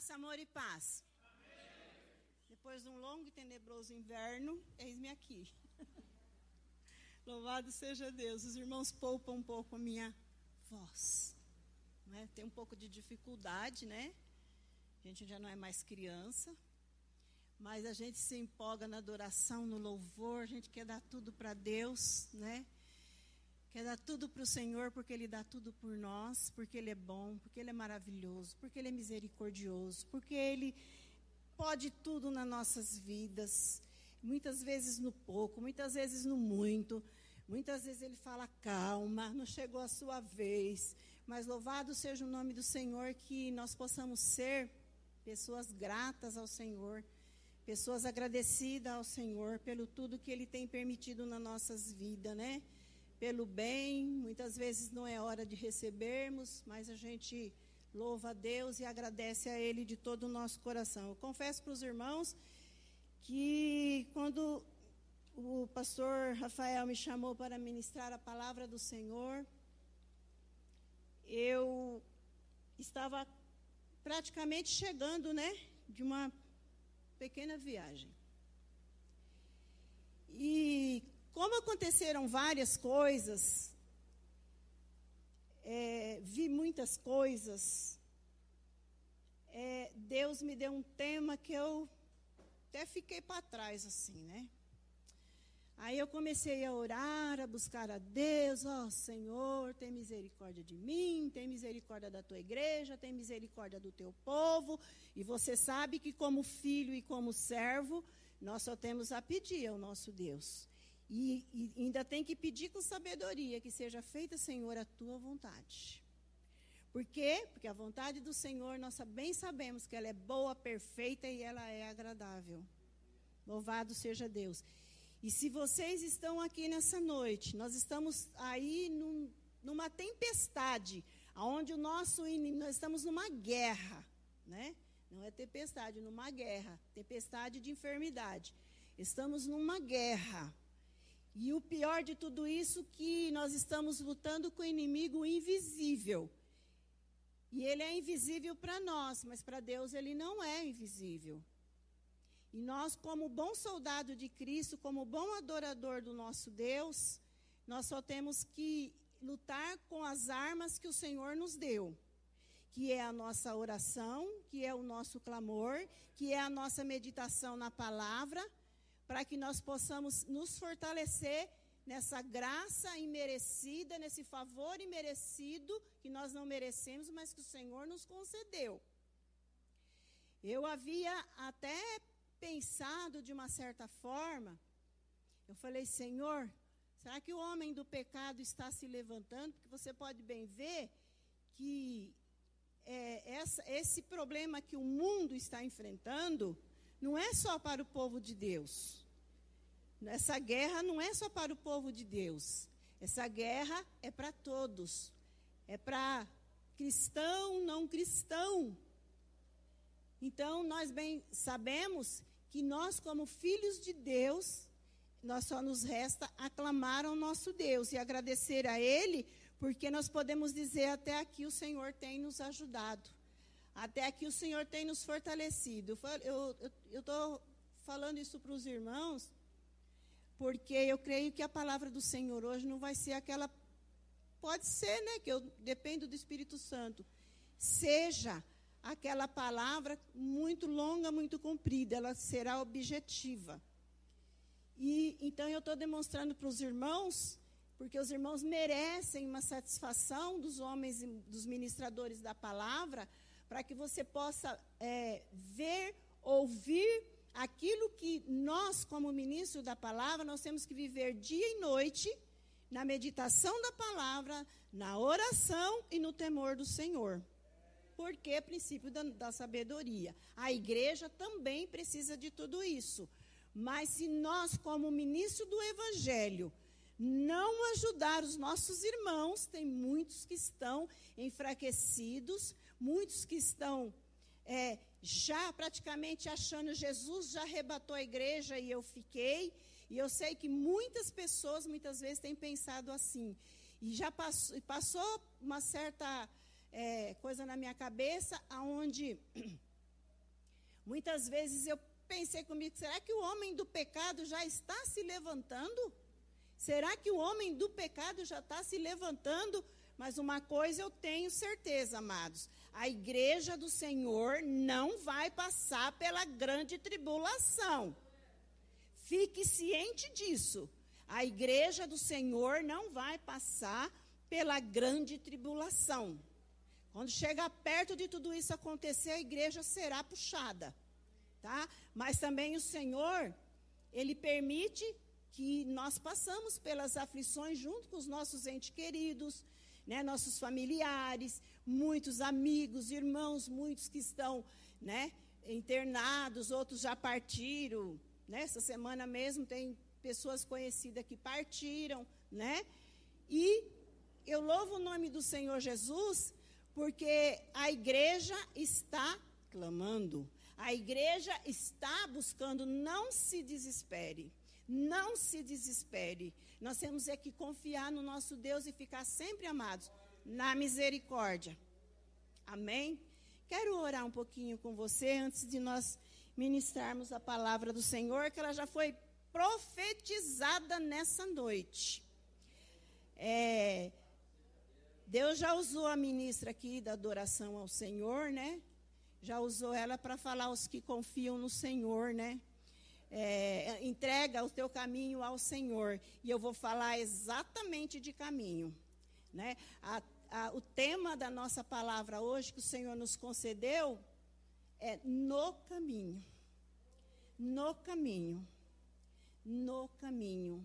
Graça, amor e paz. Amém. Depois de um longo e tenebroso inverno, eis-me aqui. Louvado seja Deus. Os irmãos poupam um pouco a minha voz. Não é? Tem um pouco de dificuldade, né? A gente já não é mais criança. Mas a gente se empolga na adoração, no louvor. A gente quer dar tudo para Deus, né? Quer dar tudo para o Senhor, porque Ele dá tudo por nós, porque Ele é bom, porque Ele é maravilhoso, porque Ele é misericordioso, porque Ele pode tudo nas nossas vidas, muitas vezes no pouco, muitas vezes no muito, muitas vezes Ele fala, calma, não chegou a sua vez, mas louvado seja o nome do Senhor, que nós possamos ser pessoas gratas ao Senhor, pessoas agradecidas ao Senhor, pelo tudo que Ele tem permitido nas nossas vidas, né? Pelo bem, muitas vezes não é hora de recebermos, mas a gente louva a Deus e agradece a Ele de todo o nosso coração. Eu confesso para os irmãos que quando o pastor Rafael me chamou para ministrar a palavra do Senhor, eu estava praticamente chegando, né, de uma pequena viagem. E como aconteceram várias coisas, vi muitas coisas, Deus me deu um tema que eu até fiquei para trás, assim, né? Aí eu comecei a orar, a buscar a Deus, ó, Senhor, tem misericórdia de mim, tem misericórdia da tua igreja, tem misericórdia do teu povo, e você sabe que como filho e como servo, nós só temos a pedir ao nosso Deus. E ainda tem que pedir com sabedoria que seja feita, Senhor, a tua vontade. Por quê? Porque a vontade do Senhor, nós bem sabemos que ela é boa, perfeita e ela é agradável. Louvado seja Deus. E se vocês estão aqui nessa noite, nós estamos aí numa tempestade, onde o nosso inimigo, nós estamos numa guerra, né? Não é tempestade, numa guerra, tempestade de enfermidade. Estamos numa guerra. E o pior de tudo isso, que nós estamos lutando com o inimigo invisível. E ele é invisível para nós, mas para Deus ele não é invisível. E nós, como bom soldado de Cristo, como bom adorador do nosso Deus, nós só temos que lutar com as armas que o Senhor nos deu, que é a nossa oração, que é o nosso clamor, que é a nossa meditação na palavra, para que nós possamos nos fortalecer nessa graça imerecida, nesse favor imerecido, que nós não merecemos, mas que o Senhor nos concedeu. Eu havia até pensado de uma certa forma, eu falei, Senhor, será que o homem do pecado está se levantando? Porque você pode bem ver que esse problema que o mundo está enfrentando não é só para o povo de Deus. Essa guerra não é só para o povo de Deus. Essa guerra é para todos. É para cristão, não cristão. Então, nós bem sabemos que nós, como filhos de Deus, nós só nos resta aclamar ao nosso Deus e agradecer a Ele, porque nós podemos dizer até aqui o Senhor tem nos ajudado. Até aqui o Senhor tem nos fortalecido. Eu estou falando isso para os irmãos, porque eu creio que a palavra do Senhor hoje não vai ser aquela... Pode ser, né? Que eu dependo do Espírito Santo. Seja aquela palavra muito longa, muito comprida. Ela será objetiva. E então eu estou demonstrando para os irmãos, porque os irmãos merecem uma satisfação dos homens, dos ministradores da palavra, para que você possa ver, ouvir aquilo que nós, como ministro da palavra, nós temos que viver dia e noite, na meditação da palavra, na oração e no temor do Senhor. Porque é princípio da sabedoria. A igreja também precisa de tudo isso. Mas se nós, como ministro do Evangelho, não ajudar os nossos irmãos, tem muitos que estão enfraquecidos, muitos que estão já praticamente achando Jesus já arrebatou a igreja e eu fiquei. E eu sei que muitas pessoas, muitas vezes, têm pensado assim. E já passou uma certa coisa na minha cabeça, onde Muitas vezes eu pensei comigo, será que o homem do pecado já está se levantando? Será que o homem do pecado já está se levantando? Mas uma coisa eu tenho certeza, amados, a igreja do Senhor não vai passar pela grande tribulação. Fique ciente disso. A igreja do Senhor não vai passar pela grande tribulação. Quando chegar perto de tudo isso acontecer, a igreja será puxada, tá? Mas também o Senhor, Ele permite que nós passamos pelas aflições junto com os nossos entes queridos, né, nossos familiares, muitos amigos, irmãos, muitos que estão, né, internados, outros já partiram, né, essa semana mesmo tem pessoas conhecidas que partiram, né? E eu louvo o nome do Senhor Jesus, porque a igreja está clamando, a igreja está buscando, não se desespere. Não se desespere. Nós temos é que confiar no nosso Deus e ficar sempre, amados, na misericórdia. Amém? Quero orar um pouquinho com você antes de nós ministrarmos a palavra do Senhor, que ela já foi profetizada nessa noite. Deus já usou a ministra aqui da adoração ao Senhor, né? Já usou ela para falar aos que confiam no Senhor, né? Entrega o teu caminho ao Senhor. E eu vou falar exatamente de caminho, né? O tema da nossa palavra hoje que o Senhor nos concedeu é no caminho. No caminho. No caminho.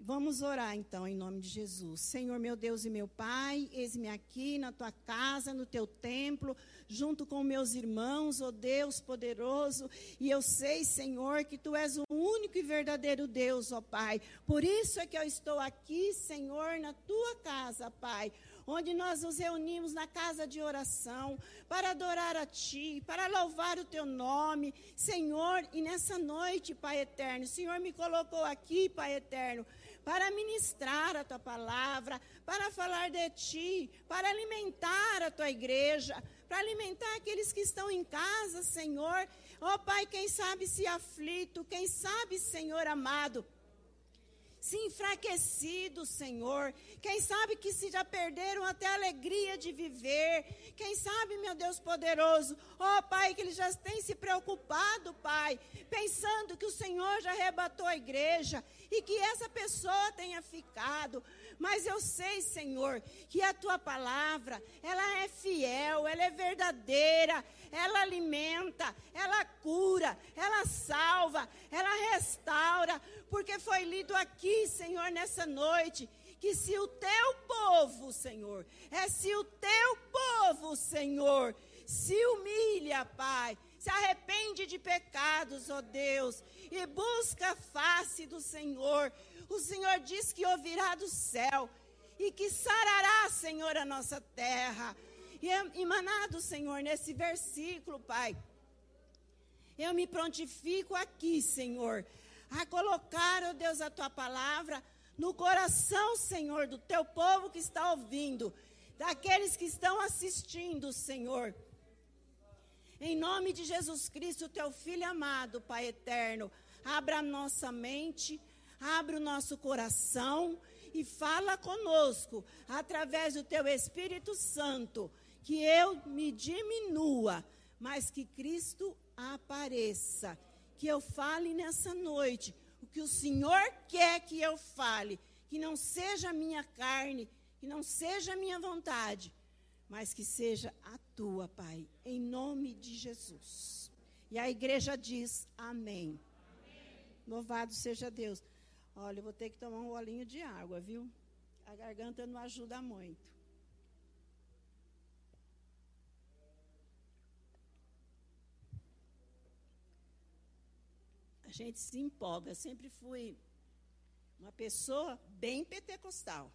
Vamos orar então em nome de Jesus. Senhor meu Deus e meu Pai, eis-me aqui na tua casa, no teu templo, junto com meus irmãos, ó Deus poderoso, e eu sei, Senhor, que tu és o único e verdadeiro Deus, ó Pai, por isso é que eu estou aqui, Senhor, na tua casa, Pai, onde nós nos reunimos na casa de oração, para adorar a Ti, para louvar o Teu nome, Senhor, e nessa noite, Pai eterno, o Senhor me colocou aqui, Pai eterno, para ministrar a Tua palavra, para falar de Ti, para alimentar a Tua igreja, para alimentar aqueles que estão em casa, Senhor, ó Pai, quem sabe se aflito, quem sabe, Senhor amado, se enfraquecido, Senhor, quem sabe que se já perderam até a alegria de viver, quem sabe, meu Deus poderoso, ó Pai, que eles já têm se preocupado, Pai, pensando que o Senhor já arrebatou a igreja e que essa pessoa tenha ficado, mas eu sei, Senhor, que a Tua palavra, ela é fiel, ela é verdadeira, ela alimenta, ela cura, ela salva, ela restaura, porque foi lido aqui, Senhor, nessa noite, que se o Teu povo, Senhor, se o Teu povo, Senhor, se humilha, Pai, se arrepende de pecados, ó Deus, e busca a face do Senhor, o Senhor diz que ouvirá do céu e que sarará, Senhor, a nossa terra. E emanado, Senhor, nesse versículo, Pai, eu me prontifico aqui, Senhor, a colocar, ó Deus, a Tua palavra no coração, Senhor, do Teu povo que está ouvindo, daqueles que estão assistindo, Senhor. Em nome de Jesus Cristo, Teu Filho amado, Pai eterno, abra a nossa mente, abre o nosso coração e fala conosco, através do Teu Espírito Santo, que eu me diminua, mas que Cristo apareça. Que eu fale nessa noite o que o Senhor quer que eu fale, que não seja a minha carne, que não seja a minha vontade, mas que seja a Tua, Pai, em nome de Jesus. E a igreja diz amém. Amém. Louvado seja Deus. Olha, eu vou ter que tomar um golinho de água, viu? A garganta não ajuda muito. A gente se empolga. Eu sempre fui uma pessoa bem pentecostal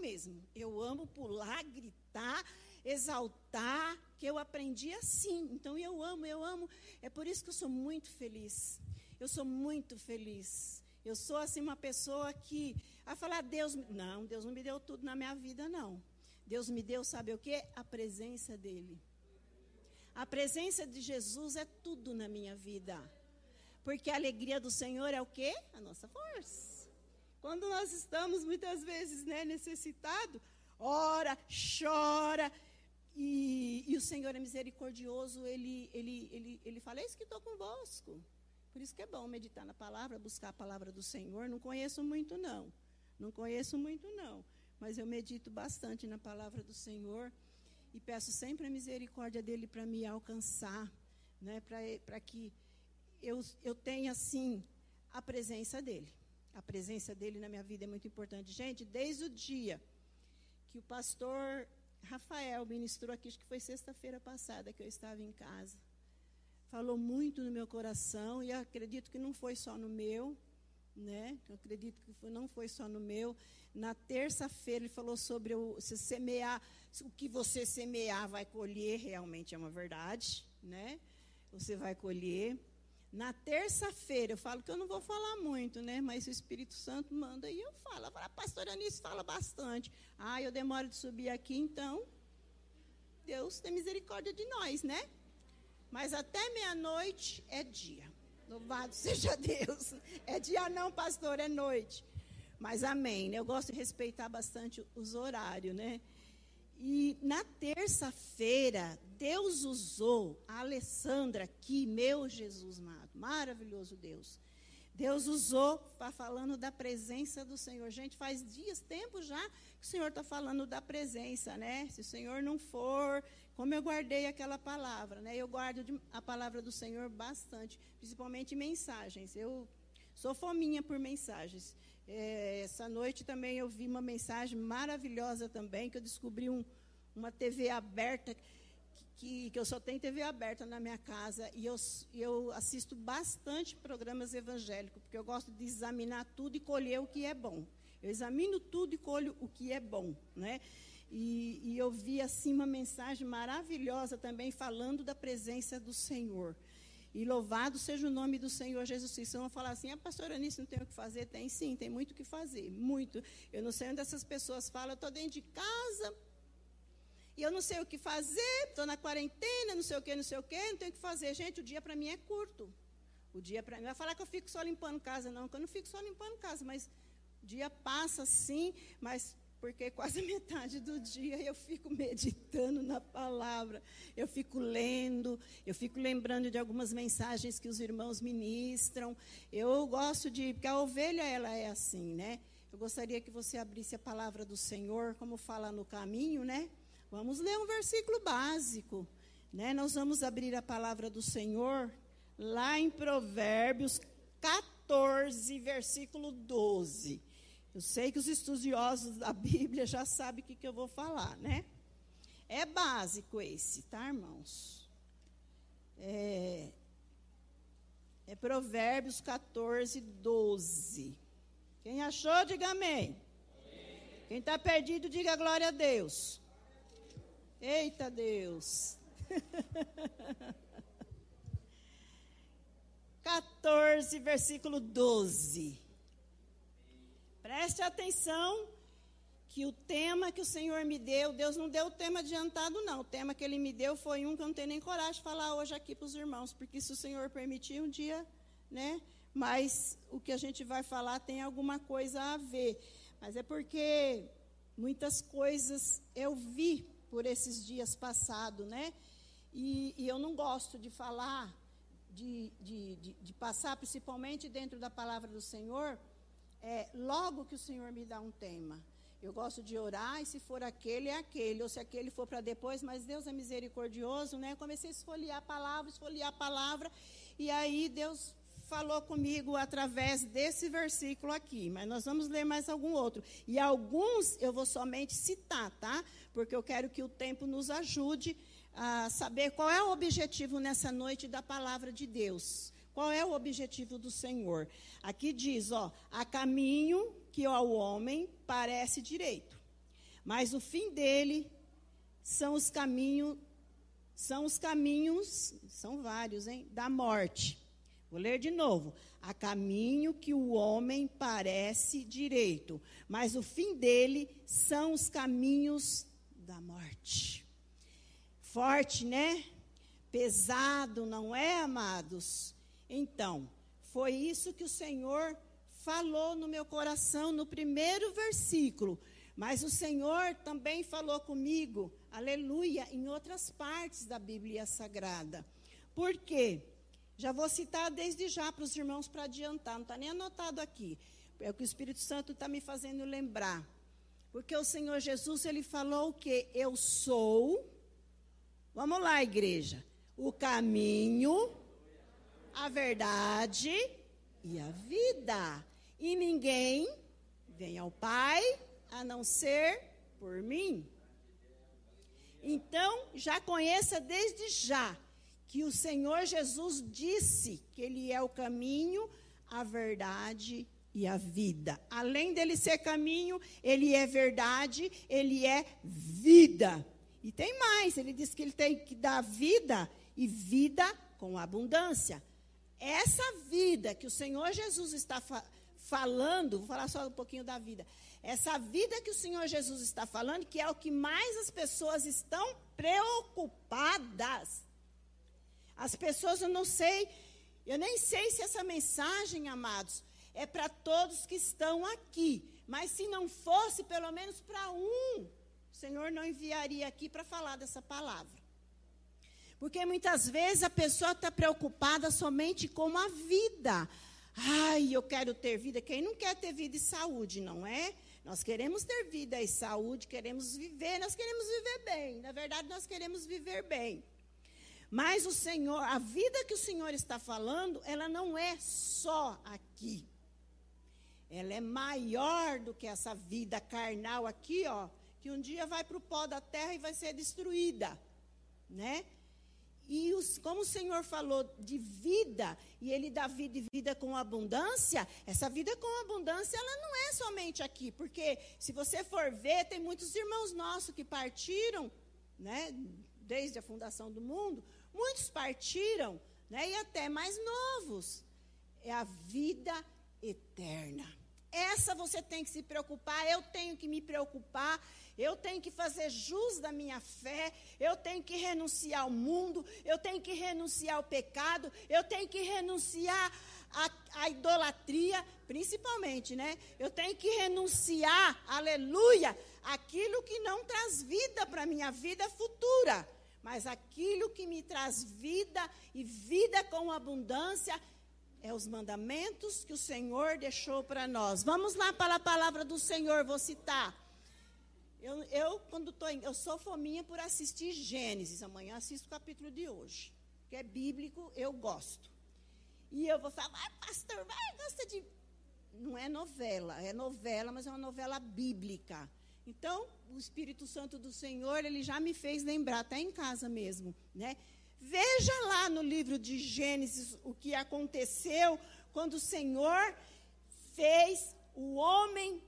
mesmo. Eu amo pular, gritar, exaltar, que eu aprendi assim. Então, eu amo. É por isso que eu sou muito feliz. Eu sou, assim, uma pessoa que... A falar, Deus não me deu tudo na minha vida, não. Deus me deu, sabe o quê? A presença dEle. A presença de Jesus é tudo na minha vida. Porque a alegria do Senhor é o quê? A nossa força. Quando nós estamos muitas vezes, né, necessitados, ora, chora, e o Senhor é misericordioso, ele fala, eis que estou convosco. Por isso que é bom meditar na palavra, buscar a palavra do Senhor. Não conheço muito, não. Não conheço muito, não. Mas eu medito bastante na palavra do Senhor e peço sempre a misericórdia dele para me alcançar, né, para que eu tenha, assim, a presença dele. A presença dele na minha vida é muito importante. Gente, desde o dia que o pastor Rafael ministrou aqui, acho que foi sexta-feira passada que eu estava em casa, falou muito no meu coração, e eu acredito que não foi só no meu, né? Eu acredito que não foi só no meu. Na terça-feira ele falou sobre se semear, o que você semear vai colher, realmente é uma verdade, né? Você vai colher. Na terça-feira eu falo que eu não vou falar muito, né? Mas o Espírito Santo manda e eu falo. Eu falo, a pastora Anís fala bastante. Ah, eu demoro de subir aqui, então Deus tem misericórdia de nós, né? Mas até meia-noite é dia. Louvado seja Deus. É dia não, pastor, é noite. Mas amém, né? Eu gosto de respeitar bastante os horários, né? E na terça-feira, Deus usou a Alessandra aqui, meu Jesus amado, maravilhoso Deus. Deus usou, está falando da presença do Senhor. Gente, faz dias, tempo já, que o Senhor está falando da presença, né? Se o Senhor não for... Como eu guardei aquela palavra, né? Eu guardo a palavra do Senhor bastante, principalmente mensagens. Eu sou fominha por mensagens. Essa noite também eu vi uma mensagem maravilhosa também, que eu descobri uma TV aberta, que eu só tenho TV aberta na minha casa, e eu assisto bastante programas evangélicos, porque eu gosto de examinar tudo e colher o que é bom. Eu examino tudo e colho o que é bom, né? E eu vi, assim, uma mensagem maravilhosa também, falando da presença do Senhor. E louvado seja o nome do Senhor Jesus Cristo. Vocês vão falar assim, pastora Anís, não tem o que fazer? Tem sim, tem muito o que fazer, muito. Eu não sei onde essas pessoas falam, eu estou dentro de casa, e eu não sei o que fazer, estou na quarentena, não tenho o que fazer. Gente, o dia para mim é curto. O dia para mim... Vai falar que eu fico só limpando casa, não, que eu não fico só limpando casa, mas o dia passa, sim, mas... Porque quase metade do dia eu fico meditando na palavra, eu fico lendo, eu fico lembrando de algumas mensagens que os irmãos ministram. Eu gosto de... Porque a ovelha, ela é assim, né? Eu gostaria que você abrisse a palavra do Senhor, como fala no caminho, né? Vamos ler um versículo básico, né? Nós vamos abrir a palavra do Senhor lá em Provérbios 14, versículo 12. Eu sei que os estudiosos da Bíblia já sabem o que eu vou falar, né? É básico esse, tá, irmãos? É Provérbios 14, 12. Quem achou, diga amém. Quem está perdido, diga glória a Deus. Eita, Deus. 14, versículo 12. Preste atenção que o tema que o Senhor me deu, Deus não deu o tema adiantado, não. O tema que Ele me deu foi um que eu não tenho nem coragem de falar hoje aqui para os irmãos, porque se o Senhor permitir, um dia, né? Mas o que a gente vai falar tem alguma coisa a ver. Mas é porque muitas coisas eu vi por esses dias passados, né? E eu não gosto de falar, de passar, principalmente dentro da palavra do Senhor... logo que o Senhor me dá um tema. Eu gosto de orar, e se for aquele, é aquele. Ou se aquele for para depois, mas Deus é misericordioso, né? Eu comecei a esfoliar a palavra, e aí Deus falou comigo através desse versículo aqui. Mas nós vamos ler mais algum outro. E alguns eu vou somente citar, tá? Porque eu quero que o tempo nos ajude a saber qual é o objetivo nessa noite da palavra de Deus. Qual é o objetivo do Senhor? Aqui diz, há caminho que ao homem parece direito, mas o fim dele são os caminhos, são vários, hein? Da morte. Vou ler de novo. Há caminho que o homem parece direito, mas o fim dele são os caminhos da morte. Forte, né? pesado, não é, amados? Então, foi isso que o Senhor falou no meu coração no primeiro versículo. Mas o Senhor também falou comigo, aleluia, em outras partes da Bíblia Sagrada. Por quê? Já vou citar desde já para os irmãos para adiantar, não está nem anotado aqui. É o que o Espírito Santo está me fazendo lembrar. Porque o Senhor Jesus, ele falou que eu sou, vamos lá, igreja, o caminho, a verdade e a vida. E ninguém vem ao Pai a não ser por mim. Então, já conheça desde já que o Senhor Jesus disse que ele é o caminho, a verdade e a vida. Além dele ser caminho, ele é verdade, ele é vida. E tem mais, ele diz que ele tem que dar vida e vida com abundância. Essa vida que o Senhor Jesus está falando, vou falar só um pouquinho da vida. Essa vida que o Senhor Jesus está falando, que é o que mais as pessoas estão preocupadas. As pessoas, eu nem sei se essa mensagem, amados, é para todos que estão aqui. Mas se não fosse, pelo menos para um, o Senhor não enviaria aqui para falar dessa palavra. Porque muitas vezes a pessoa está preocupada somente com a vida. Ai, eu quero ter vida. Quem não quer ter vida e saúde, não é? Nós queremos ter vida e saúde, queremos viver, nós queremos viver bem. Na verdade, nós queremos viver bem. Mas o Senhor, a vida que o Senhor está falando, ela não é só aqui. Ela é maior do que essa vida carnal aqui, ó, que um dia vai para o pó da terra e vai ser destruída, né? E como o Senhor falou de vida, e ele dá vida e vida com abundância, essa vida com abundância, ela não é somente aqui, porque se você for ver, tem muitos irmãos nossos que partiram, né, desde a fundação do mundo, muitos partiram, né, e até mais novos. É a vida eterna. Essa você tem que se preocupar, eu tenho que me preocupar, eu tenho que fazer jus da minha fé, eu tenho que renunciar ao mundo, eu tenho que renunciar ao pecado, eu tenho que renunciar à idolatria, principalmente, né? Eu tenho que renunciar, aleluia, aquilo que não traz vida para a minha vida futura, mas aquilo que me traz vida e vida com abundância é os mandamentos que o Senhor deixou para nós. Vamos lá para a palavra do Senhor, vou citar. Eu sou fominha por assistir Gênesis. Amanhã assisto o capítulo de hoje, que é bíblico, eu gosto. E eu vou falar, pastor, gosta de... Não é novela, mas é uma novela bíblica. Então, o Espírito Santo do Senhor, ele já me fez lembrar, até em casa mesmo, né? Veja lá no livro de Gênesis o que aconteceu quando o Senhor fez o homem,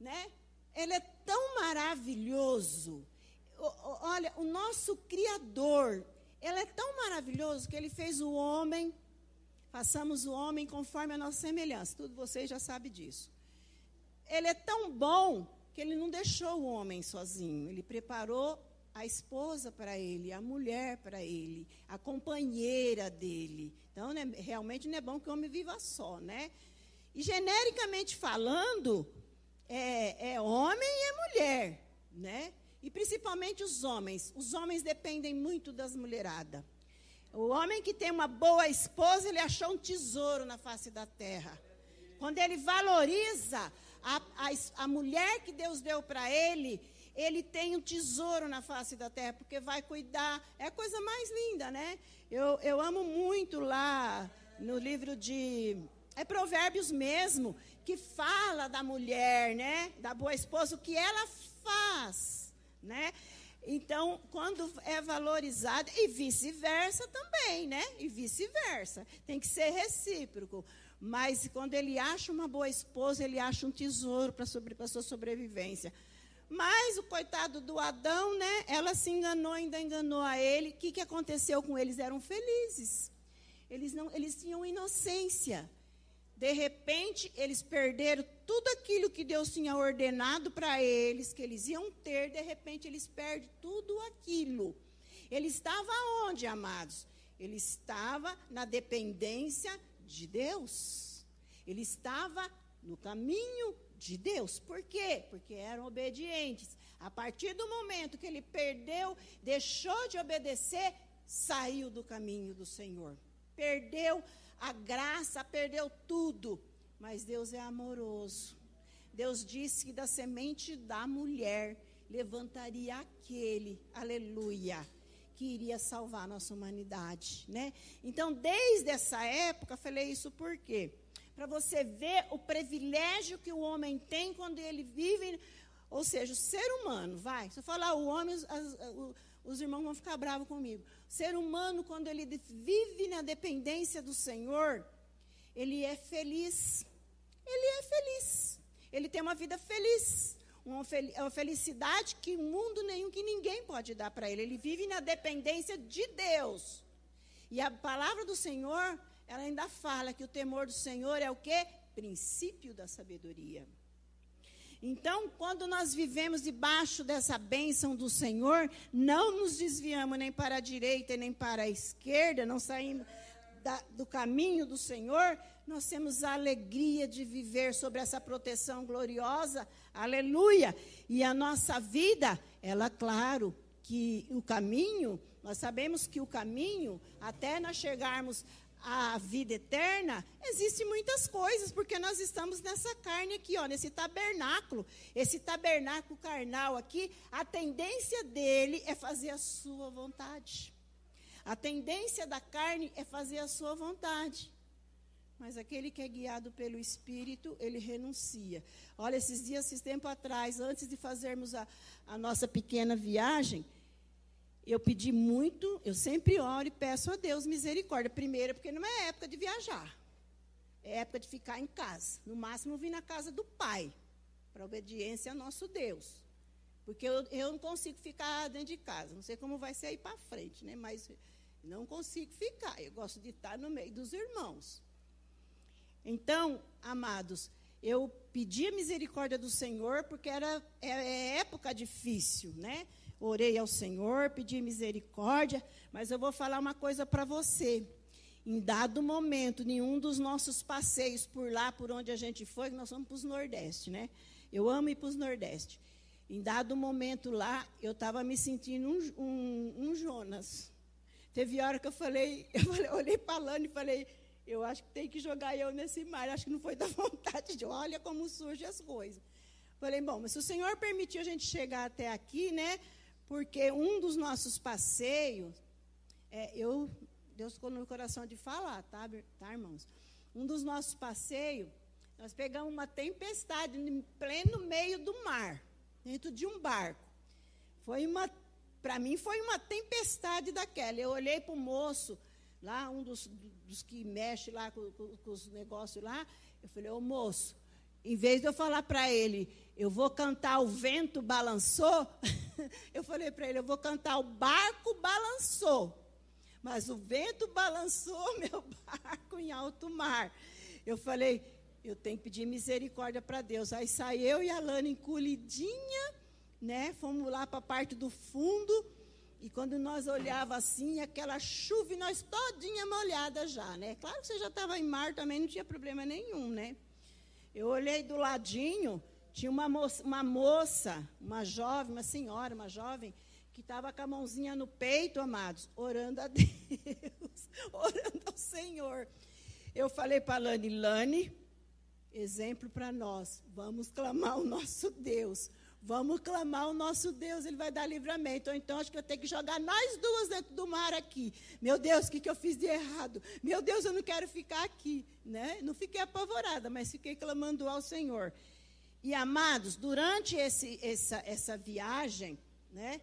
né? Ele é tão maravilhoso. Olha, o nosso Criador, ele é tão maravilhoso que ele fez o homem, façamos o homem conforme a nossa semelhança. Tudo vocês já sabem disso. Ele é tão bom que ele não deixou o homem sozinho, ele preparou a esposa para ele, a mulher para ele, a companheira dele. Então, né, realmente não é bom que o homem viva só, né? E genericamente falando, é homem e é mulher, né? E principalmente os homens. Os homens dependem muito das mulheradas. O homem que tem uma boa esposa, ele achou um tesouro na face da terra. Quando ele valoriza a mulher que Deus deu para ele, ele tem um tesouro na face da terra, porque vai cuidar. É a coisa mais linda, né? Eu amo muito lá no livro de... É Provérbios mesmo, que fala da mulher, né? Da boa esposa, o que ela faz, né? Então, quando é valorizada, e vice-versa também, né? E vice-versa. Tem que ser recíproco. Mas quando ele acha uma boa esposa, ele acha um tesouro para a sua sobrevivência. Mas o coitado do Adão, né? Ela se enganou, ainda enganou a ele. O que aconteceu com eles? Eram felizes. Eles tinham inocência. De repente, eles perderam tudo aquilo que Deus tinha ordenado para eles, que eles iam ter. De repente, eles perdem tudo aquilo. Ele estava onde, amados? Ele estava na dependência de Deus. Ele estava no caminho de Deus. Por quê? Porque eram obedientes. A partir do momento que ele perdeu, deixou de obedecer, saiu do caminho do Senhor. Perdeu a graça, perdeu tudo. Mas Deus é amoroso. Deus disse que da semente da mulher levantaria aquele, aleluia, que iria salvar a nossa humanidade, né? Então, desde essa época, falei isso por quê? Para você ver o privilégio que o homem tem quando ele vive, ou seja, o ser humano, vai. Se eu falar o homem, os irmãos vão ficar bravos comigo. O ser humano, quando ele vive na dependência do Senhor, ele é feliz. Ele é feliz. Ele tem uma vida feliz. Uma felicidade que mundo nenhum, que ninguém pode dar para ele. Ele vive na dependência de Deus. E a palavra do Senhor, ela ainda fala que o temor do Senhor é o quê? Princípio da sabedoria. Então, quando nós vivemos debaixo dessa bênção do Senhor, não nos desviamos nem para a direita e nem para a esquerda, não saímos do caminho do Senhor, nós temos a alegria de viver sobre essa proteção gloriosa, aleluia, e a nossa vida, ela, claro, que o caminho, nós sabemos que o caminho, até nós chegarmos à vida eterna, existem muitas coisas, porque nós estamos nessa carne aqui, ó, nesse tabernáculo, esse tabernáculo carnal aqui, a tendência dele é fazer a sua vontade. A tendência da carne é fazer a sua vontade. Mas aquele que é guiado pelo Espírito, ele renuncia. Olha, esses dias, esses tempo atrás, antes de fazermos a nossa pequena viagem, eu pedi muito, eu sempre oro e peço a Deus misericórdia. Primeiro, porque não é época de viajar. É época de ficar em casa. No máximo, eu vim na casa do Pai, para obediência ao nosso Deus. Porque eu não consigo ficar dentro de casa. Não sei como vai ser aí para frente, né? Mas não consigo ficar. Eu gosto de estar no meio dos irmãos. Então, amados, eu pedi a misericórdia do Senhor, porque é época difícil, né? Orei ao Senhor, pedi misericórdia, mas eu vou falar uma coisa para você. Em dado momento, nenhum dos nossos passeios por lá, por onde a gente foi, nós fomos para os Nordeste, né? Eu amo ir para os Nordeste. Em dado momento lá, eu estava me sentindo um Jonas. Teve hora que eu olhei para a Lana e falei, eu acho que tem que jogar eu nesse mar, acho que não foi da vontade de, olha como surgem as coisas. Falei, bom, mas se o Senhor permitiu a gente chegar até aqui, né? Porque um dos nossos passeios, Deus colocou no meu coração de falar, tá, irmãos? Um dos nossos passeios, nós pegamos uma tempestade em pleno meio do mar. Dentro de um barco. Para mim, foi uma tempestade daquela. Eu olhei para o moço, lá, um dos que mexe lá com os negócios lá. Eu falei, ô moço, em vez de eu falar para ele, eu vou cantar o vento balançou, eu falei para ele, eu vou cantar o barco balançou. Mas o vento balançou meu barco em alto mar. Eu falei, eu tenho que pedir misericórdia para Deus. Aí saí eu e a Lana encolhidinha, né? Fomos lá para a parte do fundo. E quando nós olhava assim, aquela chuva, e nós todinha molhada já, né? Claro que você já estava em mar também, não tinha problema nenhum, né? Eu olhei do ladinho, tinha uma jovem, que estava com a mãozinha no peito, amados, orando a Deus, orando ao Senhor. Eu falei para a Lani, exemplo para nós, vamos clamar o nosso Deus, ele vai dar livramento, ou então acho que eu tenho que jogar nós duas dentro do mar aqui, meu Deus, o que eu fiz de errado, meu Deus, eu não quero ficar aqui, né? Não fiquei apavorada, mas fiquei clamando ao Senhor. E amados, durante essa viagem, né?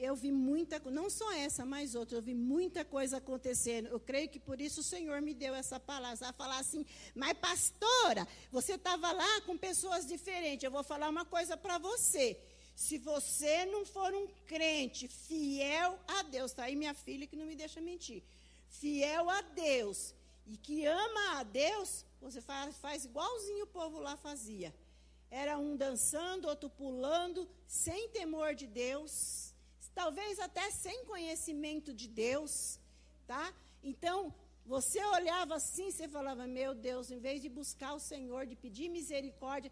Eu vi muita coisa, não só essa, mas outra, eu vi muita coisa acontecendo. Eu creio que por isso o Senhor me deu essa palavra. Você vai falar assim, mas pastora, você estava lá com pessoas diferentes. Eu vou falar uma coisa para você. Se você não for um crente fiel a Deus, está aí minha filha que não me deixa mentir, fiel a Deus e que ama a Deus, você faz igualzinho o povo lá fazia. Era um dançando, outro pulando, sem temor de Deus, talvez até sem conhecimento de Deus, tá? Então, você olhava assim, você falava, meu Deus, em vez de buscar o Senhor, de pedir misericórdia,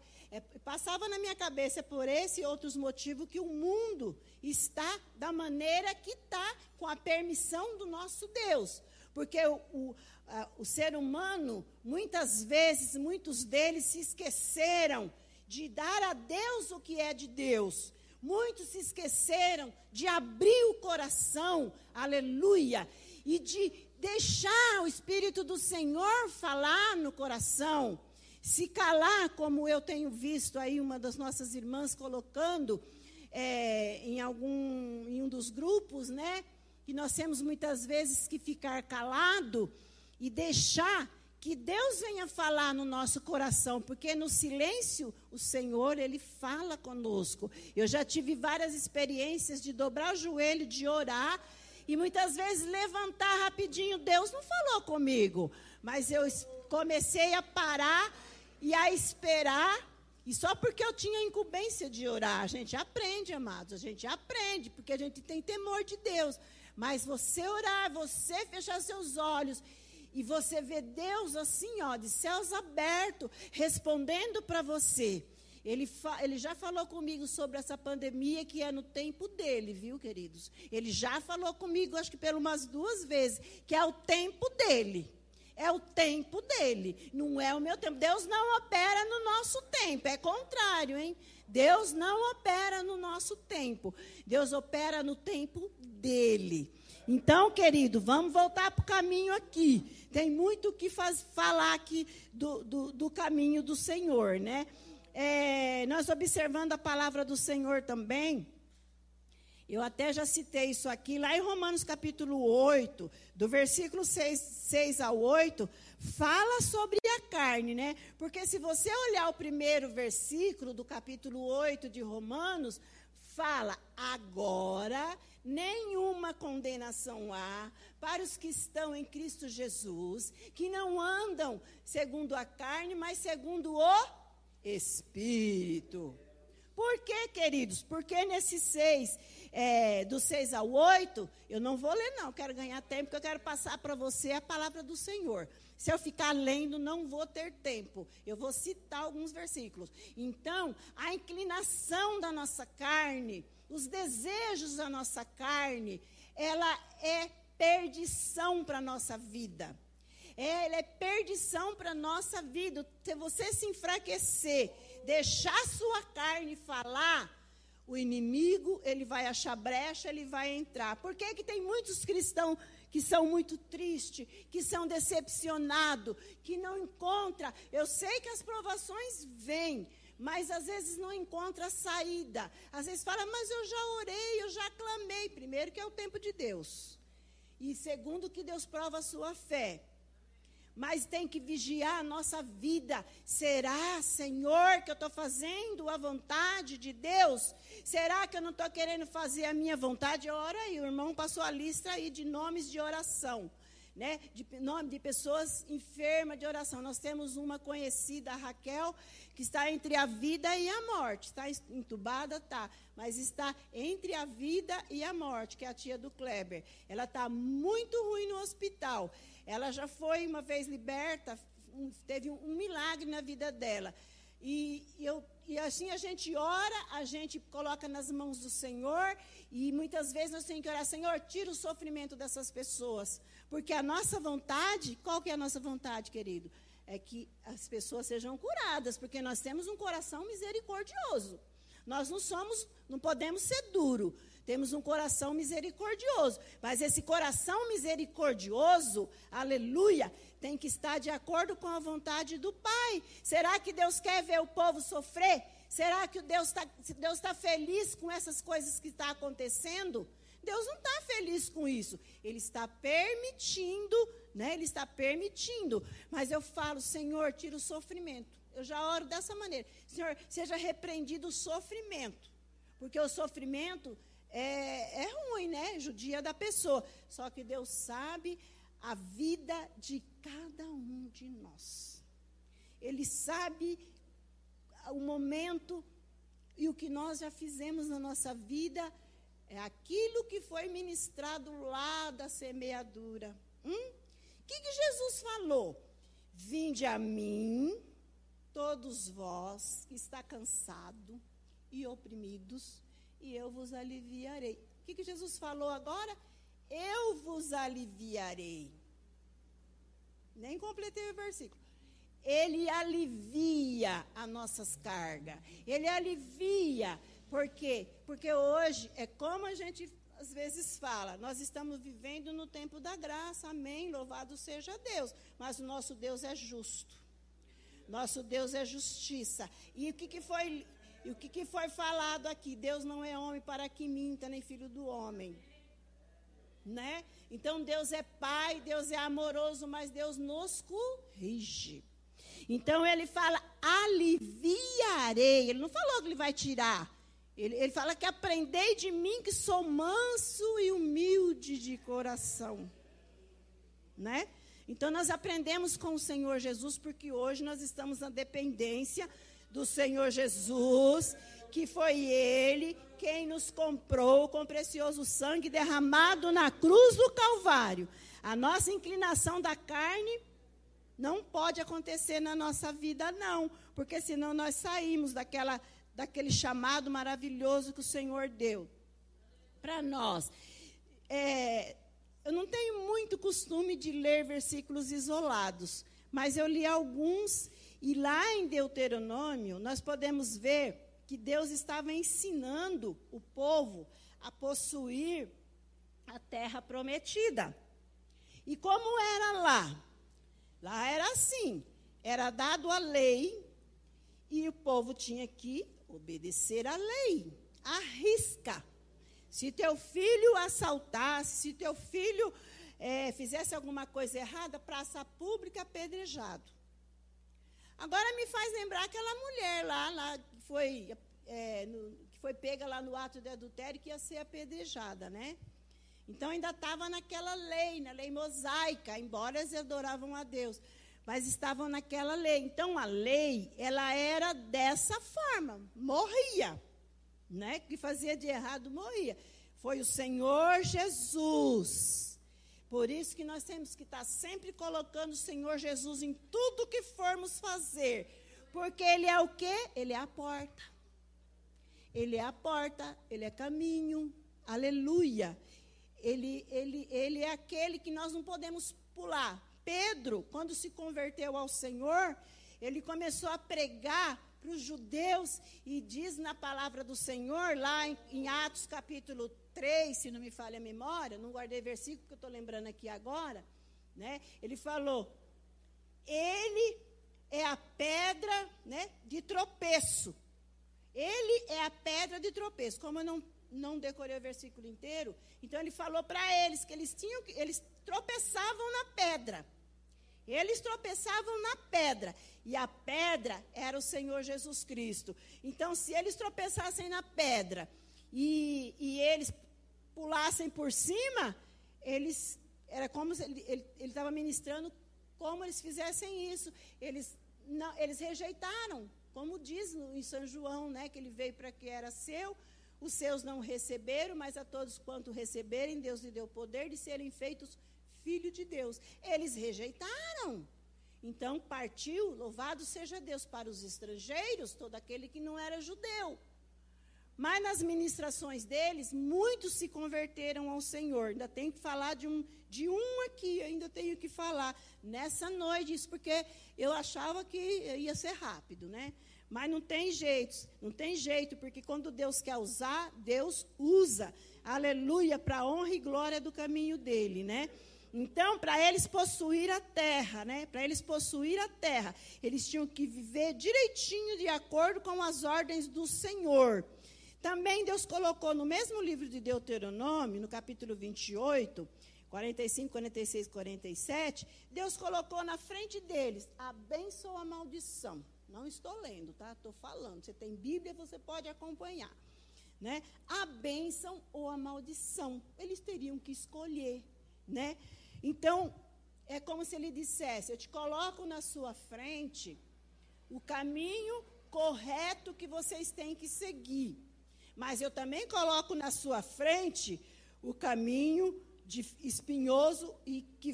passava na minha cabeça por esse e outros motivos que o mundo está da maneira que está, com a permissão do nosso Deus. Porque o ser humano, muitas vezes, muitos deles se esqueceram de dar a Deus o que é de Deus. Muitos se esqueceram de abrir o coração, aleluia, e de deixar o Espírito do Senhor falar no coração, se calar, como eu tenho visto aí uma das nossas irmãs colocando em um dos grupos, né? Que nós temos muitas vezes que ficar calado e deixar que Deus venha falar no nosso coração, porque no silêncio o Senhor, Ele fala conosco. Eu já tive várias experiências de dobrar o joelho, de orar, e muitas vezes levantar rapidinho. Deus não falou comigo, mas eu comecei a parar e a esperar. E só porque eu tinha incumbência de orar. A gente aprende, amados, a gente aprende, porque a gente tem temor de Deus. Mas você orar, você fechar seus olhos e você ver Deus assim, ó, de céus abertos, respondendo para você. Ele já falou comigo sobre essa pandemia, que é no tempo dele, viu, queridos? Ele já falou comigo, acho que por umas 2 vezes, que é o tempo dele. É o tempo dele, não é o meu tempo. Deus não opera no nosso tempo, é contrário, hein? Deus não opera no nosso tempo, Deus opera no tempo dele. Então, querido, vamos voltar para o caminho aqui. Tem muito o que falar aqui do caminho do Senhor, né? Nós observando a palavra do Senhor também, eu até já citei isso aqui, lá em Romanos capítulo 8, do versículo 6 ao 8, fala sobre a carne, né? Porque se você olhar o primeiro versículo do capítulo 8 de Romanos, fala, agora nenhuma condenação há para os que estão em Cristo Jesus, que não andam segundo a carne, mas segundo o Espírito. Por quê, queridos? Porque nesse 6, do 6 ao 8, eu não vou ler, não. Quero ganhar tempo, porque eu quero passar para você a palavra do Senhor. Se eu ficar lendo, não vou ter tempo. Eu vou citar alguns versículos. Então, a inclinação da nossa carne, os desejos da nossa carne, ela é perdição para a nossa vida. Ela é perdição para a nossa vida. Se você se enfraquecer, deixar sua carne falar, o inimigo, ele vai achar brecha, ele vai entrar. Por que que tem muitos cristãos que são muito tristes, que são decepcionados, que não encontram? Eu sei que as provações vêm, mas às vezes não encontra saída. Às vezes fala, mas eu já orei, eu já clamei. Primeiro que é o tempo de Deus. E segundo que Deus prova a sua fé. Mas tem que vigiar a nossa vida. Será, Senhor, que eu estou fazendo a vontade de Deus? Será que eu não estou querendo fazer a minha vontade? Ora aí, o irmão passou a lista aí de nomes de oração, né? De nome de pessoas enfermas de oração. Nós temos uma conhecida, a Raquel, que está entre a vida e a morte. Está entubada, tá, mas está entre a vida e a morte, que é a tia do Kleber. Ela está muito ruim no hospital. Ela já foi uma vez liberta, teve um milagre na vida dela. E assim a gente ora, a gente coloca nas mãos do Senhor, e muitas vezes nós temos que orar, Senhor, tira o sofrimento dessas pessoas. Porque a nossa vontade, qual que é a nossa vontade, querido? É que as pessoas sejam curadas, porque nós temos um coração misericordioso. Nós não podemos ser duros. Temos um coração misericordioso, mas esse coração misericordioso, aleluia, tem que estar de acordo com a vontade do Pai. Será que Deus quer ver o povo sofrer? Será que Deus está feliz com essas coisas que estão acontecendo? Deus não está feliz com isso. Ele está permitindo, né? Ele está permitindo. Mas eu falo, Senhor, tira o sofrimento. Eu já oro dessa maneira. Senhor, seja repreendido o sofrimento, porque o sofrimento... É ruim, né? Judia da pessoa. Só que Deus sabe a vida de cada um de nós. Ele sabe o momento e o que nós já fizemos na nossa vida É aquilo que foi ministrado lá da semeadura. O que Jesus falou? Vinde a mim, todos vós que está cansado e oprimidos, e eu vos aliviarei. O que Jesus falou agora? Eu vos aliviarei. Nem completei o versículo. Ele alivia as nossas cargas. Ele alivia. Por quê? Porque hoje é como a gente às vezes fala, nós estamos vivendo no tempo da graça, amém, louvado seja Deus, mas o nosso Deus é justo, nosso Deus é justiça, e o que foi falado aqui? Deus não é homem para que minta, nem filho do homem, né? Então Deus é pai, Deus é amoroso, mas Deus nos corrige. Então ele fala, aliviarei, ele não falou que ele vai tirar. Ele fala que aprendei de mim, que sou manso e humilde de coração, né? Então, nós aprendemos com o Senhor Jesus, porque hoje nós estamos na dependência do Senhor Jesus, que foi Ele quem nos comprou com o precioso sangue derramado na cruz do Calvário. A nossa inclinação da carne não pode acontecer na nossa vida, não, porque senão nós saímos daquele chamado maravilhoso que o Senhor deu para nós. Eu não tenho muito costume de ler versículos isolados, mas eu li alguns, e lá em Deuteronômio, nós podemos ver que Deus estava ensinando o povo a possuir a terra prometida. E como era lá? Lá era assim, era dado a lei, e o povo tinha que obedecer à lei, à risca. Se teu filho assaltasse, se teu filho fizesse alguma coisa errada, praça pública, apedrejado. Agora me faz lembrar aquela mulher lá que foi pega lá no ato de adultério, que ia ser apedrejada, né? Então ainda estava naquela lei, na lei mosaica, embora eles adoravam a Deus, mas estavam naquela lei. Então, a lei, ela era dessa forma, morria, né? Que fazia de errado, morria. Foi o Senhor Jesus. Por isso que nós temos que estar sempre colocando o Senhor Jesus em tudo que formos fazer, porque Ele é o quê? Ele é a porta. Ele é a porta, Ele é caminho, aleluia. Ele é aquele que nós não podemos pular. Pedro, quando se converteu ao Senhor, ele começou a pregar para os judeus, e diz na palavra do Senhor, lá em Atos capítulo 3, se não me falha a memória, não guardei versículo que eu estou lembrando aqui agora, né? Ele falou, ele é a pedra, né, de tropeço, ele é a pedra de tropeço. Como eu não decorei o versículo inteiro, então ele falou para eles que eles tropeçavam na pedra. Eles tropeçavam na pedra. E a pedra era o Senhor Jesus Cristo. Então, se eles tropeçassem na pedra e eles pulassem por cima, era como se ele estava ministrando como eles fizessem isso. Eles rejeitaram, como diz em São João, né, que ele veio para que era seu. Os seus não receberam, mas a todos quanto receberem, Deus lhe deu poder de serem feitos filho de Deus. Eles rejeitaram. Então partiu, louvado seja Deus, para os estrangeiros, todo aquele que não era judeu. Mas nas ministrações deles, muitos se converteram ao Senhor. Ainda tenho que falar de um aqui, ainda tenho que falar nessa noite, isso porque eu achava que ia ser rápido, né? Mas não tem jeito, porque quando Deus quer usar, Deus usa, aleluia, para a honra e glória do caminho dele, né? Então, para eles possuir a terra, né? Para eles possuir a terra, eles tinham que viver direitinho, de acordo com as ordens do Senhor. Também Deus colocou no mesmo livro de Deuteronômio, no capítulo 28, 45, 46, 47, Deus colocou na frente deles a bênção ou a maldição. Não estou lendo, tá? Estou falando. Você tem Bíblia, você pode acompanhar, né? A bênção ou a maldição. Eles teriam que escolher, né? Então, é como se ele dissesse, eu te coloco na sua frente o caminho correto que vocês têm que seguir. Mas eu também coloco na sua frente o caminho espinhoso e que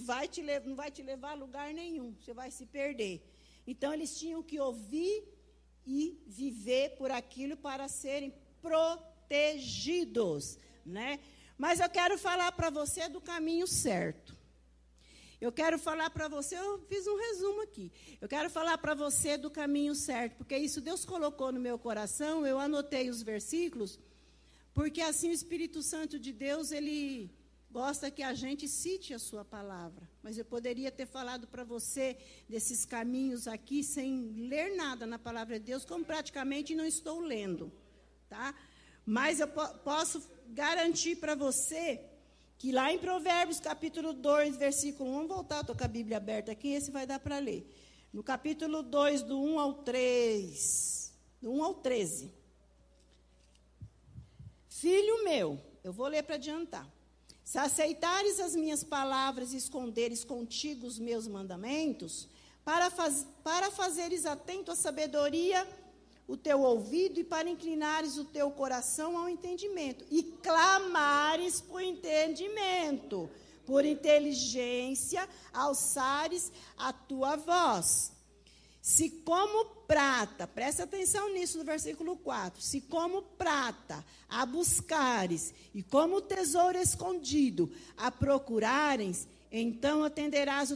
não vai te levar a lugar nenhum. Você vai se perder. Então, eles tinham que ouvir e viver por aquilo para serem protegidos, né? Mas eu quero falar para você do caminho certo. Eu quero falar para você, eu fiz um resumo aqui. Eu quero falar para você do caminho certo, porque isso Deus colocou no meu coração, eu anotei os versículos, porque assim o Espírito Santo de Deus, ele gosta que a gente cite a sua palavra. Mas eu poderia ter falado para você desses caminhos aqui sem ler nada na palavra de Deus, como praticamente não estou lendo, tá? Mas eu posso garantir para você que lá em Provérbios, capítulo 2, versículo 1, vamos voltar, estou com a Bíblia aberta aqui, esse vai dar para ler. No capítulo 2, do 1 ao 3, do 1 ao 13. Filho meu, eu vou ler para adiantar. Se aceitares as minhas palavras e esconderes contigo os meus mandamentos, para fazeres atento à sabedoria o teu ouvido e para inclinares o teu coração ao entendimento e clamares por entendimento, por inteligência, alçares a tua voz. Se como prata, presta atenção nisso no versículo 4, se como prata a buscares e como tesouro escondido a procurares, então entenderás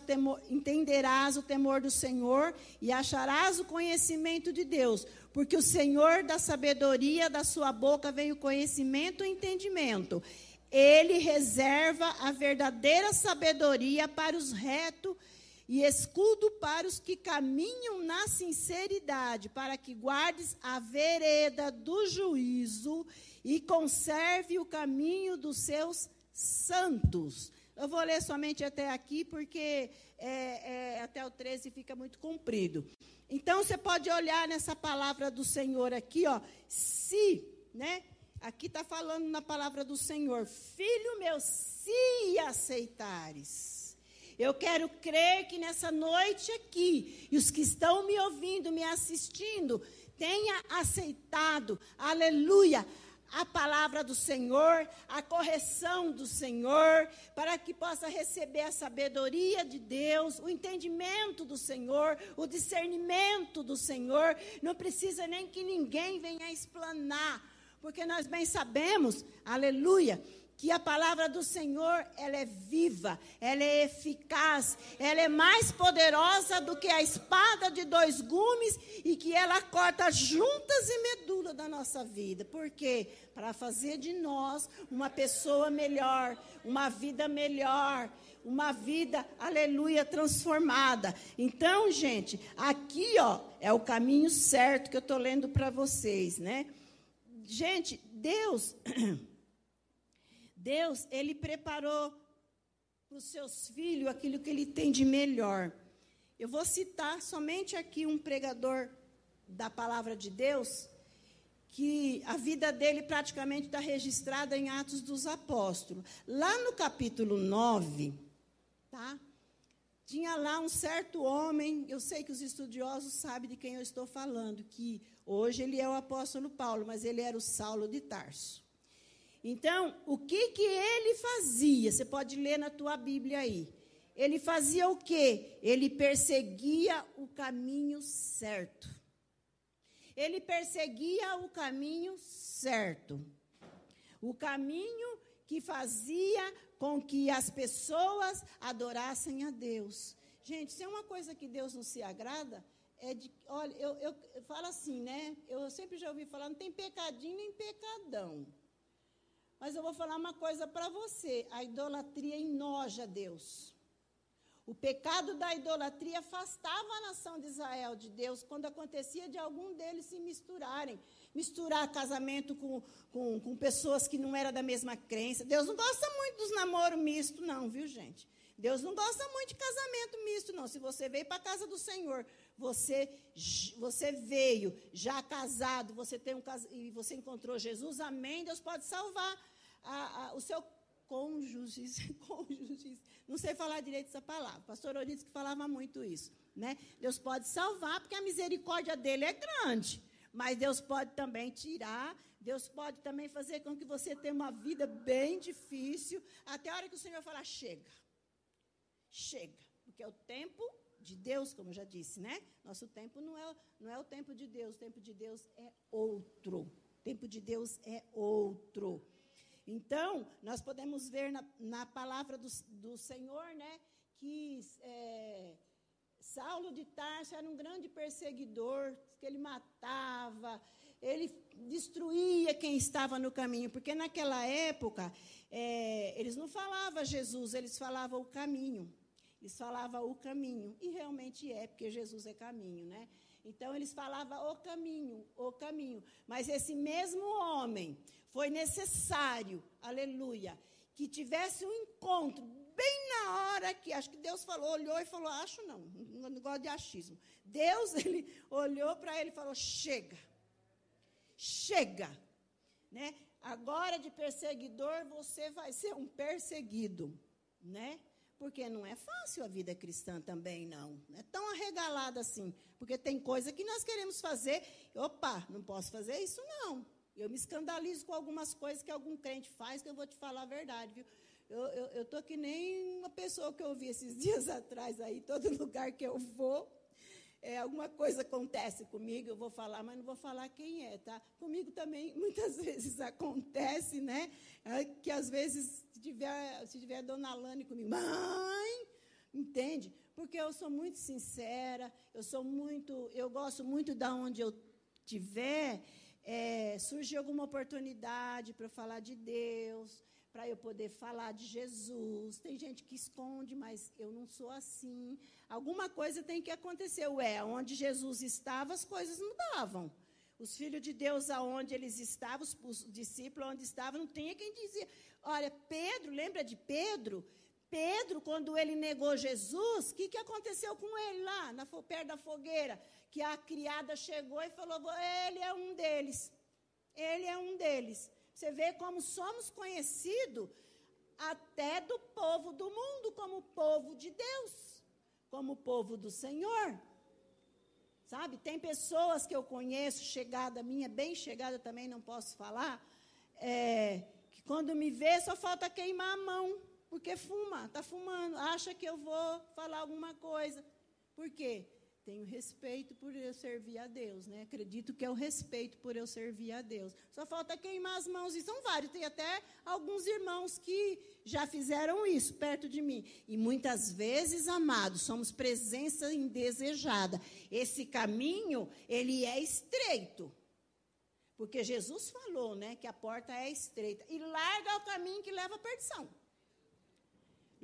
o temor do Senhor e acharás o conhecimento de Deus, porque o Senhor da sabedoria, da sua boca vem o conhecimento e entendimento. Ele reserva a verdadeira sabedoria para os retos e escudo para os que caminham na sinceridade, para que guardes a vereda do juízo e conserve o caminho dos seus santos. Eu vou ler somente até aqui, porque até o 13 fica muito comprido. Então, você pode olhar nessa palavra do Senhor aqui, ó. Se, né? Aqui está falando na palavra do Senhor. Filho meu, se aceitares. Eu quero crer que nessa noite aqui, e os que estão me ouvindo, me assistindo, tenha aceitado, aleluia, a palavra do Senhor, a correção do Senhor, para que possa receber a sabedoria de Deus, o entendimento do Senhor, o discernimento do Senhor. Não precisa nem que ninguém venha explanar, porque nós bem sabemos, aleluia, que a palavra do Senhor, ela é viva, ela é eficaz, ela é mais poderosa do que a espada de dois gumes e que ela corta juntas e medula da nossa vida. Por quê? Para fazer de nós uma pessoa melhor, uma vida, aleluia, transformada. Então, gente, aqui, ó, é o caminho certo que eu estou lendo para vocês, né? Gente, Deus, ele preparou para os seus filhos aquilo que ele tem de melhor. Eu vou citar somente aqui um pregador da palavra de Deus, que a vida dele praticamente está registrada em Atos dos Apóstolos. Lá no capítulo 9, tá? Tinha lá um certo homem, eu sei que os estudiosos sabem de quem eu estou falando, que hoje ele é o apóstolo Paulo, mas ele era o Saulo de Tarso. Então, o que ele fazia? Você pode ler na tua Bíblia aí. Ele fazia o quê? Ele perseguia o caminho certo. Ele perseguia o caminho certo. O caminho que fazia com que as pessoas adorassem a Deus. Gente, se é uma coisa que Deus não se agrada, é de... Olha, eu falo assim, né? Eu sempre já ouvi falar, não tem pecadinho nem pecadão. Mas eu vou falar uma coisa para você, a idolatria enoja Deus. O pecado da idolatria afastava a nação de Israel de Deus quando acontecia de algum deles se misturarem. Misturar casamento com pessoas que não eram da mesma crença. Deus não gosta muito dos namoros mistos, não, viu, gente? Deus não gosta muito de casamento misto, não. Se você veio para a casa do Senhor, você veio já casado, e você encontrou Jesus, amém, Deus pode salvar. O seu cônjuge, não sei falar direito essa palavra, pastor Orides que falava muito isso, né? Deus pode salvar, porque a misericórdia dele é grande, Mas Deus pode também tirar, Deus pode também fazer com que você tenha uma vida bem difícil, até a hora que o Senhor falar, chega. Chega, porque é o tempo de Deus, como eu já disse, né? Nosso tempo não é o tempo de Deus, o tempo de Deus é outro. O tempo de Deus é outro. Então, nós podemos ver na palavra do Senhor, né, que Saulo de Tarso era um grande perseguidor, que ele matava, ele destruía quem estava no caminho, porque naquela época eles não falavam Jesus, eles falavam o caminho. Eles falavam o caminho, e realmente é, porque Jesus é caminho, né? Então, eles falavam o caminho, o caminho. Mas esse mesmo homem foi necessário, aleluia, que tivesse um encontro, bem na hora que, acho que Deus falou, olhou e falou, acho não gosto de achismo. Deus, ele olhou para ele e falou, chega, chega, né? Agora de perseguidor, você vai ser um perseguido, né? Porque não é fácil a vida cristã também, não. Não é tão arregalada assim. Porque tem coisa que nós queremos fazer. Opa, não posso fazer isso, não. Eu me escandalizo com algumas coisas que algum crente faz, que eu vou te falar a verdade, viu? Eu estou que nem uma pessoa que eu vi esses dias atrás aí, todo lugar que eu vou, alguma coisa acontece comigo, eu vou falar, mas não vou falar quem é, tá? Comigo também, muitas vezes, acontece, né? Que, às vezes, se tiver a dona Alane comigo, mãe, entende? Porque eu sou muito sincera, eu gosto muito de onde eu estiver, surge alguma oportunidade para eu falar de Deus, para eu poder falar de Jesus. Tem gente que esconde, mas eu não sou assim. Alguma coisa tem que acontecer. Onde Jesus estava, as coisas mudavam. Os filhos de Deus, aonde eles estavam, os discípulos, onde estavam, não tinha quem dizia. Olha, Pedro, lembra de Pedro? Pedro, quando ele negou Jesus, o que aconteceu com ele lá, perto da fogueira? Que a criada chegou e falou, ele é um deles. Ele é um deles. Você vê como somos conhecidos até do povo do mundo, como povo de Deus, como povo do Senhor. Sabe, tem pessoas que eu conheço, chegada minha, bem chegada também, não posso falar, que quando me vê só falta queimar a mão, porque está fumando, acha que eu vou falar alguma coisa. Por quê? Tenho respeito por eu servir a Deus, né? Acredito que é o respeito por eu servir a Deus. Só falta queimar as mãos, e são vários, tem até alguns irmãos que já fizeram isso perto de mim. E muitas vezes, amados, somos presença indesejada. Esse caminho, ele é estreito. Porque Jesus falou, né, que a porta é estreita. E larga o caminho que leva à perdição.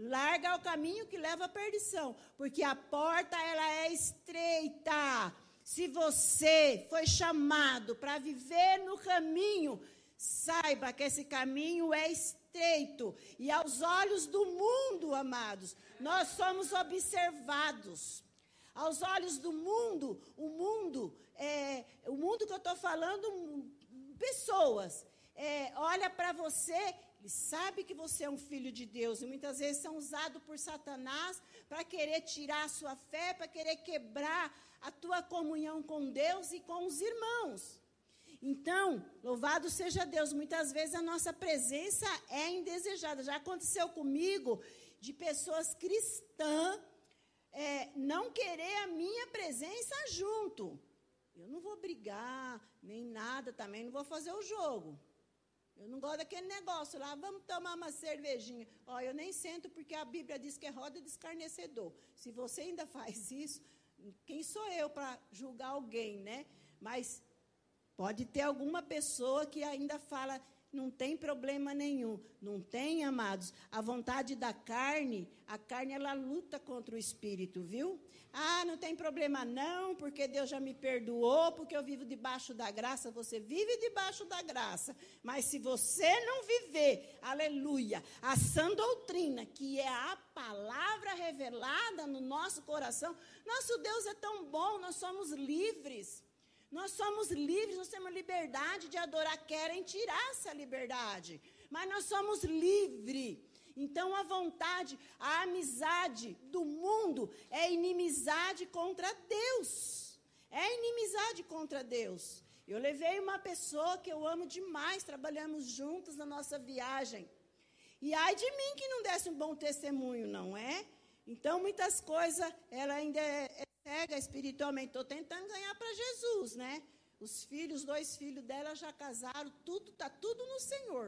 Larga o caminho que leva à perdição, porque a porta, ela é estreita. Se você foi chamado para viver no caminho, saiba que esse caminho é estreito. E aos olhos do mundo, amados, nós somos observados. Aos olhos do mundo, o mundo que eu estou falando, pessoas, olha para você. Ele sabe que você é um filho de Deus, e muitas vezes são usados por Satanás para querer tirar a sua fé, para querer quebrar a tua comunhão com Deus e com os irmãos. Então, louvado seja Deus, muitas vezes a nossa presença é indesejada. Já aconteceu comigo de pessoas cristãs não querer a minha presença junto. Eu não vou brigar, nem nada também, não vou fazer o jogo. Eu não gosto daquele negócio lá, vamos tomar uma cervejinha. Ó, eu nem sento porque a Bíblia diz que é roda de escarnecedor. Se você ainda faz isso, quem sou eu para julgar alguém, né? Mas pode ter alguma pessoa que ainda fala, não tem problema nenhum. Não tem, amados. A vontade da carne, ela luta contra o espírito, viu? Ah, não tem problema não, porque Deus já me perdoou, porque eu vivo debaixo da graça. Você vive debaixo da graça, mas se você não viver, aleluia, a sã doutrina, que é a palavra revelada no nosso coração, nosso Deus é tão bom, nós somos livres. Nós somos livres, nós temos liberdade de adorar, querem tirar essa liberdade, mas nós somos livres. Então, a vontade, a amizade do mundo é inimizade contra Deus. É inimizade contra Deus. Eu levei uma pessoa que eu amo demais, trabalhamos juntos na nossa viagem. E ai de mim que não desse um bom testemunho, não é? Então, muitas coisas, ela ainda é cega espiritualmente. Estou tentando ganhar para Jesus, né? Os filhos, 2 filhos dela já casaram, tudo, está tudo no Senhor.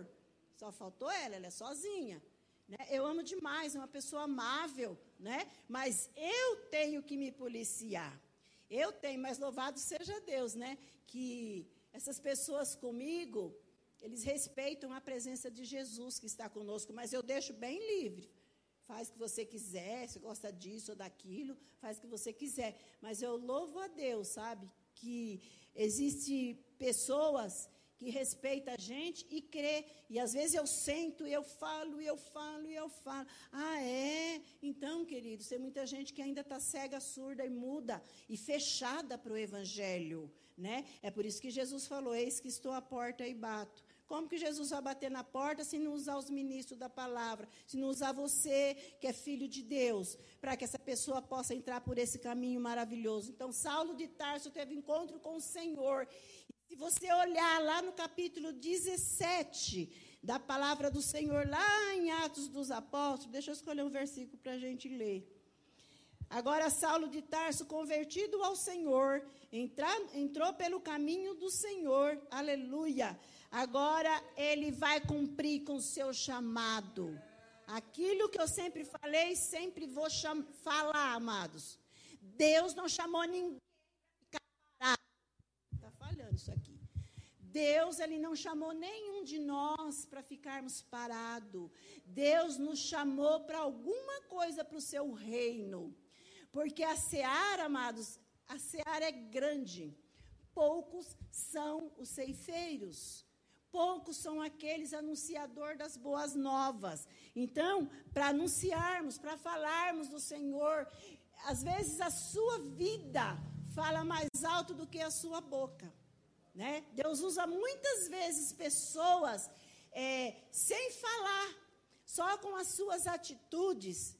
Só faltou ela, ela é sozinha. Né? Eu amo demais, é uma pessoa amável, né? Mas eu tenho que me policiar. Eu tenho, mas louvado seja Deus, né? Que essas pessoas comigo, eles respeitam a presença de Jesus que está conosco, mas eu deixo bem livre. Faz o que você quiser, se gosta disso ou daquilo, faz o que você quiser. Mas eu louvo a Deus, sabe? Que existem pessoas que respeitam a gente e crê. E, às vezes, eu sento e eu falo. Ah, é? Então, queridos, tem muita gente que ainda está cega, surda e muda e fechada para o Evangelho, né? É por isso que Jesus falou, eis que estou à porta e bato. Como que Jesus vai bater na porta se não usar os ministros da palavra, se não usar você, que é filho de Deus, para que essa pessoa possa entrar por esse caminho maravilhoso? Então, Saulo de Tarso teve encontro com o Senhor. E se você olhar lá no capítulo 17 da palavra do Senhor, lá em Atos dos Apóstolos, deixa eu escolher um versículo para a gente ler. Agora, Saulo de Tarso, convertido ao Senhor, entrou pelo caminho do Senhor, aleluia. Agora ele vai cumprir com o seu chamado. Aquilo que eu sempre falei, sempre vou falar, amados. Deus não chamou ninguém para ficar parado. Está falhando isso aqui. Deus, ele não chamou nenhum de nós para ficarmos parados. Deus nos chamou para alguma coisa, para o seu reino. Porque a seara, amados, a seara é grande. Poucos são os ceifeiros. Poucos são aqueles anunciadores das boas novas. Então, para anunciarmos, para falarmos do Senhor, às vezes a sua vida fala mais alto do que a sua boca, né? Deus usa muitas vezes pessoas sem falar, só com as suas atitudes.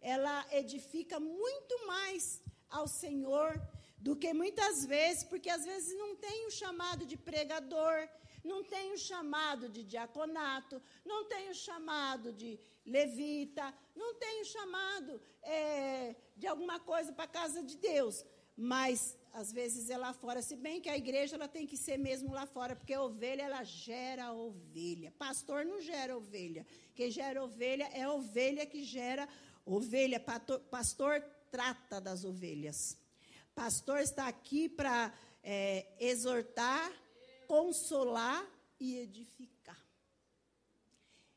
Ela edifica muito mais ao Senhor do que muitas vezes, porque às vezes não tem o chamado de pregador, não tem o chamado de diaconato, não tem o chamado de levita, não tem o chamado de alguma coisa para a casa de Deus. Mas, às vezes, é lá fora. Se bem que a igreja ela tem que ser mesmo lá fora, porque a ovelha ela gera ovelha. Pastor não gera ovelha. Quem gera ovelha é a ovelha que gera ovelha. Pastor trata das ovelhas. Pastor está aqui para exortar, consolar e edificar.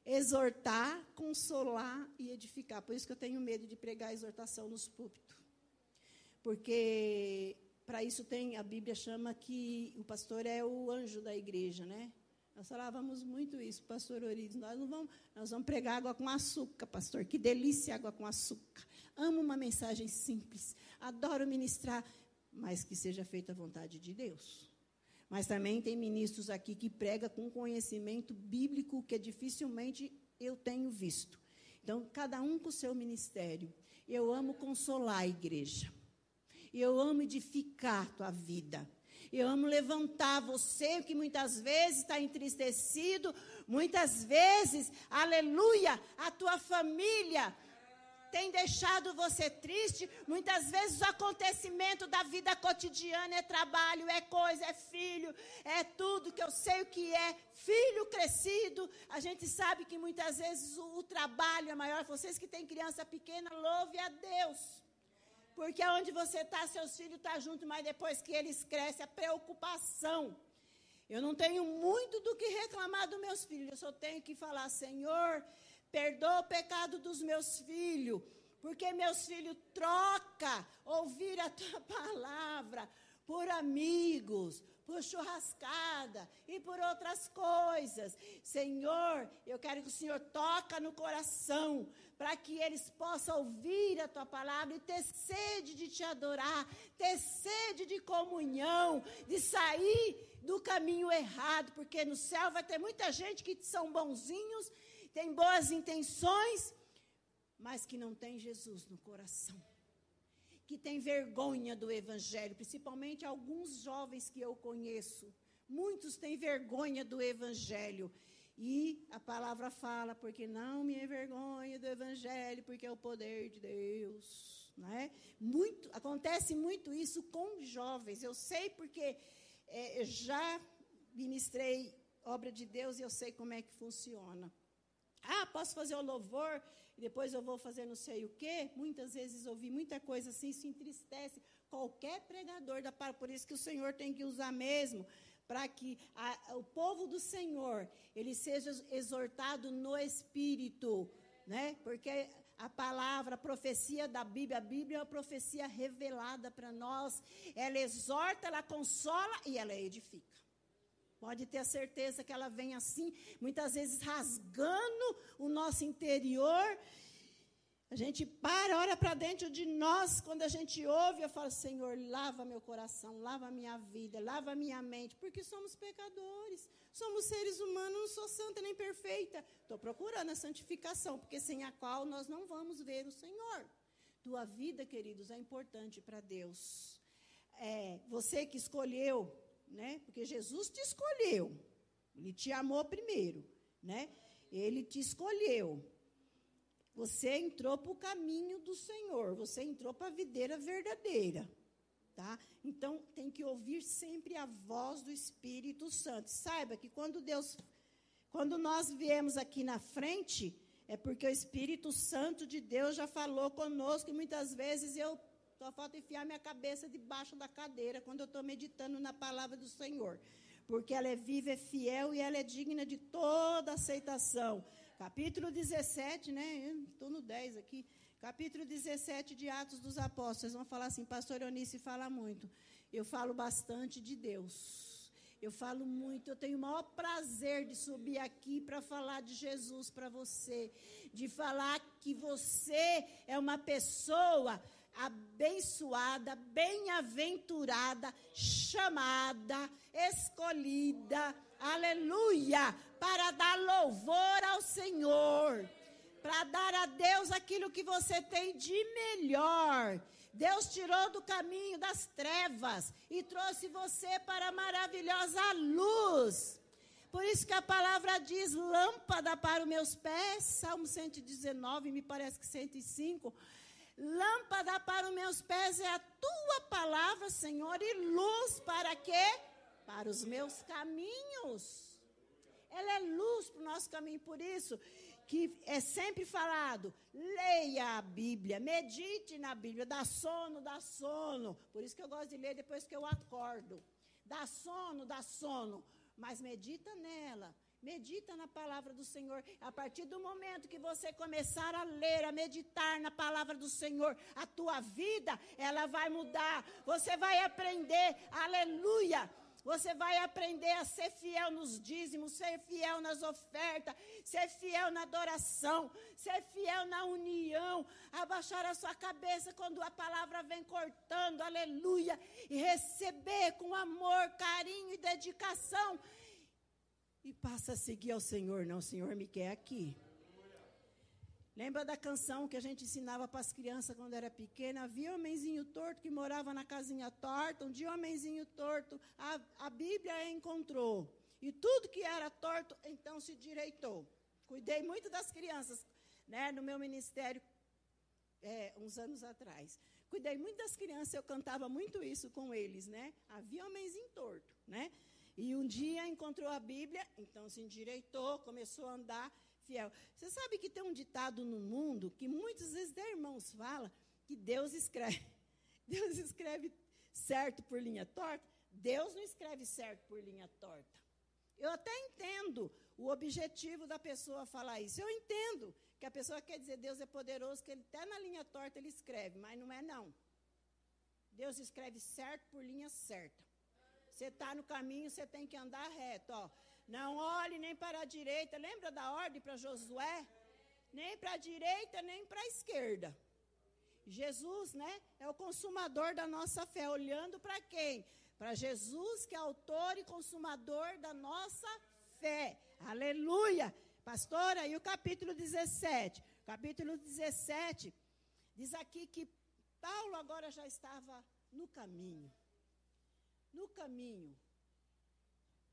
Exortar, consolar e edificar. Por isso que eu tenho medo de pregar a exortação nos púlpitos. Porque para isso a Bíblia chama que o pastor é o anjo da igreja, né? Nós falávamos muito isso, pastor Orides. Nós vamos pregar água com açúcar, pastor. Que delícia água com açúcar. Amo uma mensagem simples. Adoro ministrar, mas que seja feita a vontade de Deus. Mas também tem ministros aqui que pregam com conhecimento bíblico que dificilmente eu tenho visto. Então, cada um com o seu ministério. Eu amo consolar a igreja. Eu amo edificar a tua vida. Eu amo levantar você que muitas vezes está entristecido. Muitas vezes, aleluia, a tua família tem deixado você triste. Muitas vezes o acontecimento da vida cotidiana é trabalho, é coisa, é filho, é tudo que eu sei o que é. Filho crescido, a gente sabe que muitas vezes o trabalho é maior. Vocês que têm criança pequena, louve a Deus. Porque onde você está, seus filhos estão junto, mas depois que eles crescem, a preocupação. Eu não tenho muito do que reclamar dos meus filhos, eu só tenho que falar, Senhor, perdoa o pecado dos meus filhos, porque meus filhos trocam ouvir a tua palavra por amigos, por churrascada e por outras coisas. Senhor, eu quero que o Senhor toque no coração, para que eles possam ouvir a tua palavra e ter sede de te adorar, ter sede de comunhão, de sair do caminho errado, porque no céu vai ter muita gente que são bonzinhos, tem boas intenções, mas que não tem Jesus no coração, que tem vergonha do Evangelho, principalmente alguns jovens que eu conheço, Muitos têm vergonha do evangelho. E a palavra fala, porque não me envergonho do evangelho, porque é o poder de Deus. Né? Muito, acontece muito isso com jovens. Eu sei porque eu já ministrei obra de Deus e eu sei como é que funciona. Ah, posso fazer o louvor e depois eu vou fazer não sei o quê. Muitas vezes ouvi muita coisa assim, isso entristece qualquer pregador da palavra. Por isso que o Senhor tem que usar mesmo, para que o povo do Senhor, ele seja exortado no Espírito, né? Porque a palavra, a profecia da Bíblia, a Bíblia é uma profecia revelada para nós, ela exorta, ela consola e ela edifica. Pode ter a certeza que ela vem assim, muitas vezes rasgando o nosso interior. A gente para, olha para dentro de nós, quando a gente ouve, eu falo, Senhor, lava meu coração, lava minha vida, lava minha mente, porque somos pecadores, somos seres humanos, não sou santa nem perfeita, estou procurando a santificação, porque sem a qual nós não vamos ver o Senhor. Tua vida, queridos, é importante para Deus. Você que escolheu, né? Porque Jesus te escolheu, Ele te amou primeiro, né? Ele te escolheu. Você entrou para o caminho do Senhor, você entrou para a videira verdadeira, tá? Então, tem que ouvir sempre a voz do Espírito Santo. Saiba que quando nós viemos aqui na frente, é porque o Espírito Santo de Deus já falou conosco, e muitas vezes eu só falta enfiar minha cabeça debaixo da cadeira, quando eu estou meditando na palavra do Senhor, porque ela é viva, é fiel e ela é digna de toda aceitação. Capítulo 17, né? Estou no 10 aqui. Capítulo 17 de Atos dos Apóstolos. Vocês vão falar assim, pastor Eunice fala muito. Eu falo bastante de Deus. Eu falo muito. Eu tenho o maior prazer de subir aqui para falar de Jesus para você. De falar que você é uma pessoa abençoada, bem-aventurada, chamada, escolhida, aleluia, para dar louvor ao Senhor, para dar a Deus aquilo que você tem de melhor. Deus tirou do caminho das trevas e trouxe você para a maravilhosa luz. Por isso que a palavra diz, lâmpada para os meus pés, Salmo 119, me parece que 105, lâmpada para os meus pés é a tua palavra, Senhor, e luz para quê? Para os meus caminhos. Ela é luz para o nosso caminho, por isso que é sempre falado, leia a Bíblia, medite na Bíblia, dá sono. Por isso que eu gosto de ler depois que eu acordo. Dá sono, mas medita nela. Medita na palavra do Senhor. A partir do momento que você começar a ler, a meditar na palavra do Senhor, a tua vida, ela vai mudar. Você vai aprender, aleluia. Você vai aprender a ser fiel nos dízimos, ser fiel nas ofertas, ser fiel na adoração, ser fiel na união, abaixar a sua cabeça quando a palavra vem cortando, aleluia, e receber com amor, carinho e dedicação. E passa a seguir ao Senhor. Não, o Senhor me quer aqui. Lembra da canção que a gente ensinava para as crianças quando era pequena? Havia homenzinho torto que morava na casinha torta. Um dia o homenzinho torto, a Bíblia a encontrou. E tudo que era torto, então se direitou. Cuidei muito das crianças, né, no meu ministério, uns anos atrás. Cuidei muito das crianças, eu cantava muito isso com eles, né? Havia homenzinho torto, né? E um dia encontrou a Bíblia, então se endireitou, começou a andar fiel. Você sabe que tem um ditado no mundo, que muitas vezes até irmãos falam, que Deus escreve certo por linha torta. Deus não escreve certo por linha torta. Eu até entendo o objetivo da pessoa falar isso. Eu entendo que a pessoa quer dizer Deus é poderoso, que ele até na linha torta ele escreve, mas não é não. Deus escreve certo por linha certa. Você está no caminho, você tem que andar reto, ó. Não olhe nem para a direita. Lembra da ordem para Josué? Nem para a direita, nem para a esquerda. Jesus, né, é o consumador da nossa fé. Olhando para quem? Para Jesus, que é autor e consumador da nossa fé. Aleluia! Pastora, e o capítulo 17? Capítulo 17 diz aqui que Paulo agora já estava no caminho.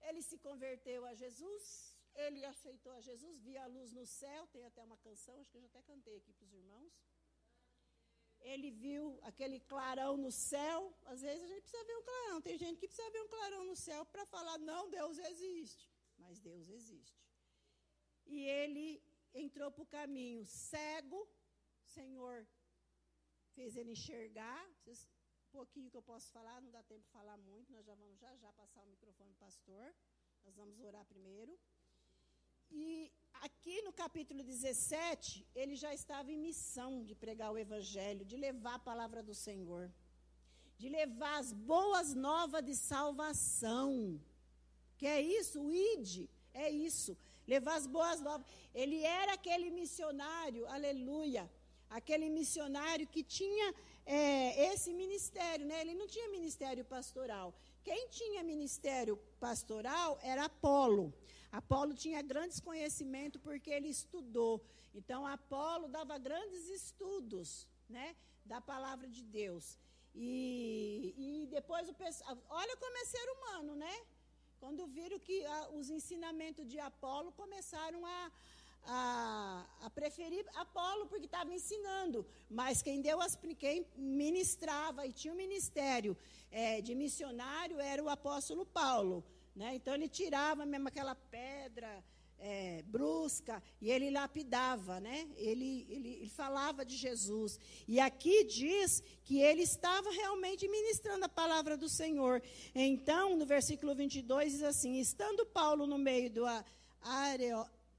Ele se converteu a Jesus, ele aceitou a Jesus, via a luz no céu, tem até uma canção, acho que eu já até cantei aqui para os irmãos. Ele viu aquele clarão no céu, às vezes a gente precisa ver um clarão, tem gente que precisa ver um clarão no céu para falar, não, Deus existe, mas Deus existe. E ele entrou para o caminho cego, o Senhor fez ele enxergar, pouquinho que eu posso falar, não dá tempo de falar muito, nós já vamos já passar o microfone para o pastor, nós vamos orar primeiro. E aqui no capítulo 17, ele já estava em missão de pregar o evangelho, de levar a palavra do Senhor, de levar as boas novas de salvação, que é isso, o ide, é isso, levar as boas novas. Ele era aquele missionário, aleluia, aquele missionário que tinha esse ministério, né? Ele não tinha ministério pastoral. Quem tinha ministério pastoral era Apolo. Apolo tinha grandes conhecimentos porque ele estudou. Então, Apolo dava grandes estudos, né, da palavra de Deus. E depois o pessoal... Olha como é ser humano, né? Quando viram que os ensinamentos de Apolo começaram a preferir Apolo, porque estava ensinando, mas quem ministrava e tinha um ministério de missionário era o apóstolo Paulo, né? Então ele tirava mesmo aquela pedra brusca e ele lapidava, né? Ele falava de Jesus, e aqui diz que ele estava realmente ministrando a palavra do Senhor. Então no versículo 22 diz assim: estando Paulo no meio do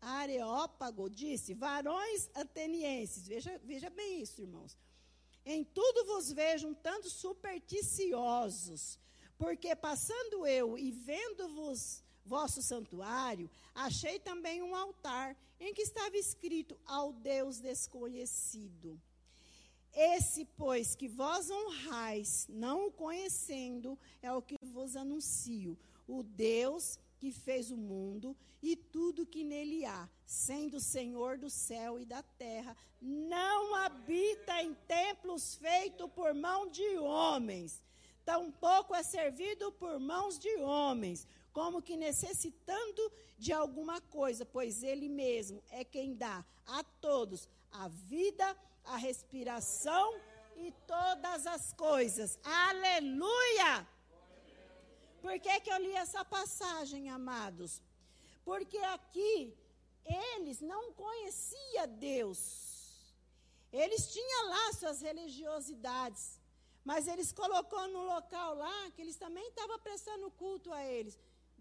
Areópago, disse: varões atenienses, veja bem isso, irmãos, em tudo vos vejo um tanto supersticiosos, porque passando eu e vendo-vos vosso santuário, achei também um altar em que estava escrito ao Deus desconhecido. Esse, pois, que vós honrais, não o conhecendo, é o que vos anuncio, o Deus que fez o mundo e tudo que nele há, sendo o Senhor do céu e da terra, não habita em templos feitos por mão de homens, tampouco é servido por mãos de homens, como que necessitando de alguma coisa, pois ele mesmo é quem dá a todos a vida, a respiração e todas as coisas. Aleluia! Por que eu li essa passagem, amados? Porque aqui eles não conheciam Deus. Eles tinham lá suas religiosidades, mas eles colocou num local lá que eles também estavam prestando culto a eles.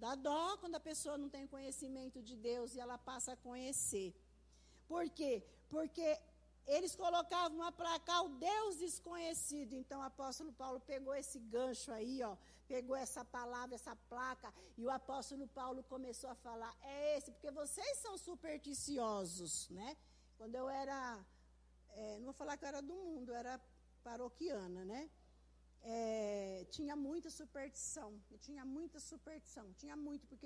Dá dó quando a pessoa não tem conhecimento de Deus e ela passa a conhecer. Por quê? Porque eles colocavam uma placa ao Deus desconhecido. Então o apóstolo Paulo pegou esse gancho aí, ó, pegou essa palavra, essa placa, e o apóstolo Paulo começou a falar, porque vocês são supersticiosos, né? Quando eu era, não vou falar que eu era do mundo, eu era paroquiana, né? Tinha muita superstição, porque eu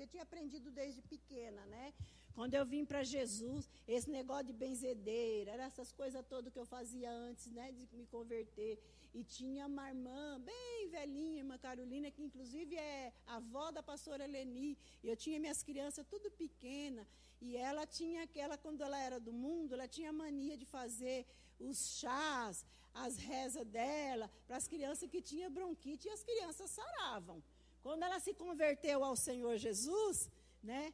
tinha aprendido desde pequena, né? Quando eu vim para Jesus, esse negócio de benzedeira, era essas coisas todas que eu fazia antes, né, de me converter. E tinha uma irmã bem velhinha, irmã Carolina, que inclusive é avó da pastora Leni. Eu tinha minhas crianças tudo pequena, e ela tinha aquela, quando ela era do mundo, ela tinha mania de fazer os chás, as rezas dela, para as crianças que tinham bronquite, e as crianças saravam. Quando ela se converteu ao Senhor Jesus, né?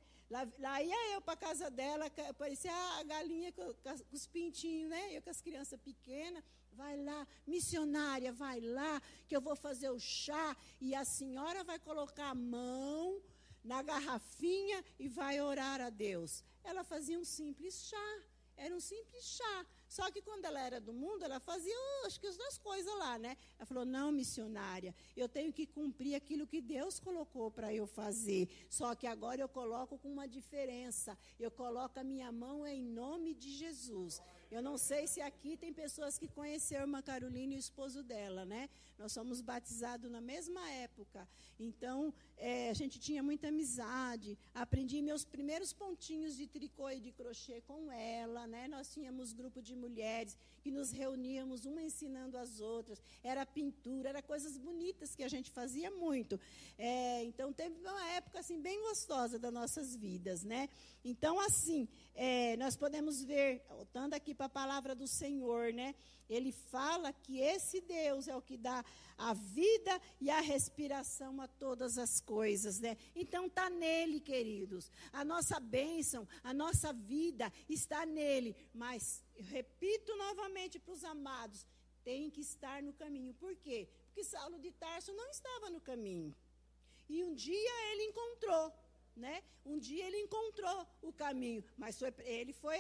Lá ia eu para a casa dela, parecia a galinha com os pintinhos, né? Eu com as crianças pequenas, vai lá, missionária, vai lá, que eu vou fazer o chá, e a senhora vai colocar a mão na garrafinha e vai orar a Deus. Ela fazia um simples chá, era um simples chá. Só que quando ela era do mundo, ela fazia, acho que as duas coisas lá, né? Ela falou, não, missionária, eu tenho que cumprir aquilo que Deus colocou para eu fazer. Só que agora eu coloco com uma diferença. Eu coloco a minha mão em nome de Jesus. Eu não sei se aqui tem pessoas que conheceram a irmã Carolina e o esposo dela, né? Nós fomos batizados na mesma época. Então, a gente tinha muita amizade. Aprendi meus primeiros pontinhos de tricô e de crochê com ela, né? Nós tínhamos grupo de mulheres que nos reuníamos, uma ensinando as outras. Era pintura, era coisas bonitas que a gente fazia muito. Então, teve uma época assim, bem gostosa das nossas vidas, né? Então, assim, nós podemos ver, voltando aqui para a palavra do Senhor, né? Ele fala que esse Deus é o que dá a vida e a respiração a todas as coisas, né? Então, está nele, queridos. A nossa bênção, a nossa vida está nele. Mas, eu repito novamente para os amados, tem que estar no caminho. Por quê? Porque Saulo de Tarso não estava no caminho. E um dia ele encontrou, né? Um dia ele encontrou o caminho, mas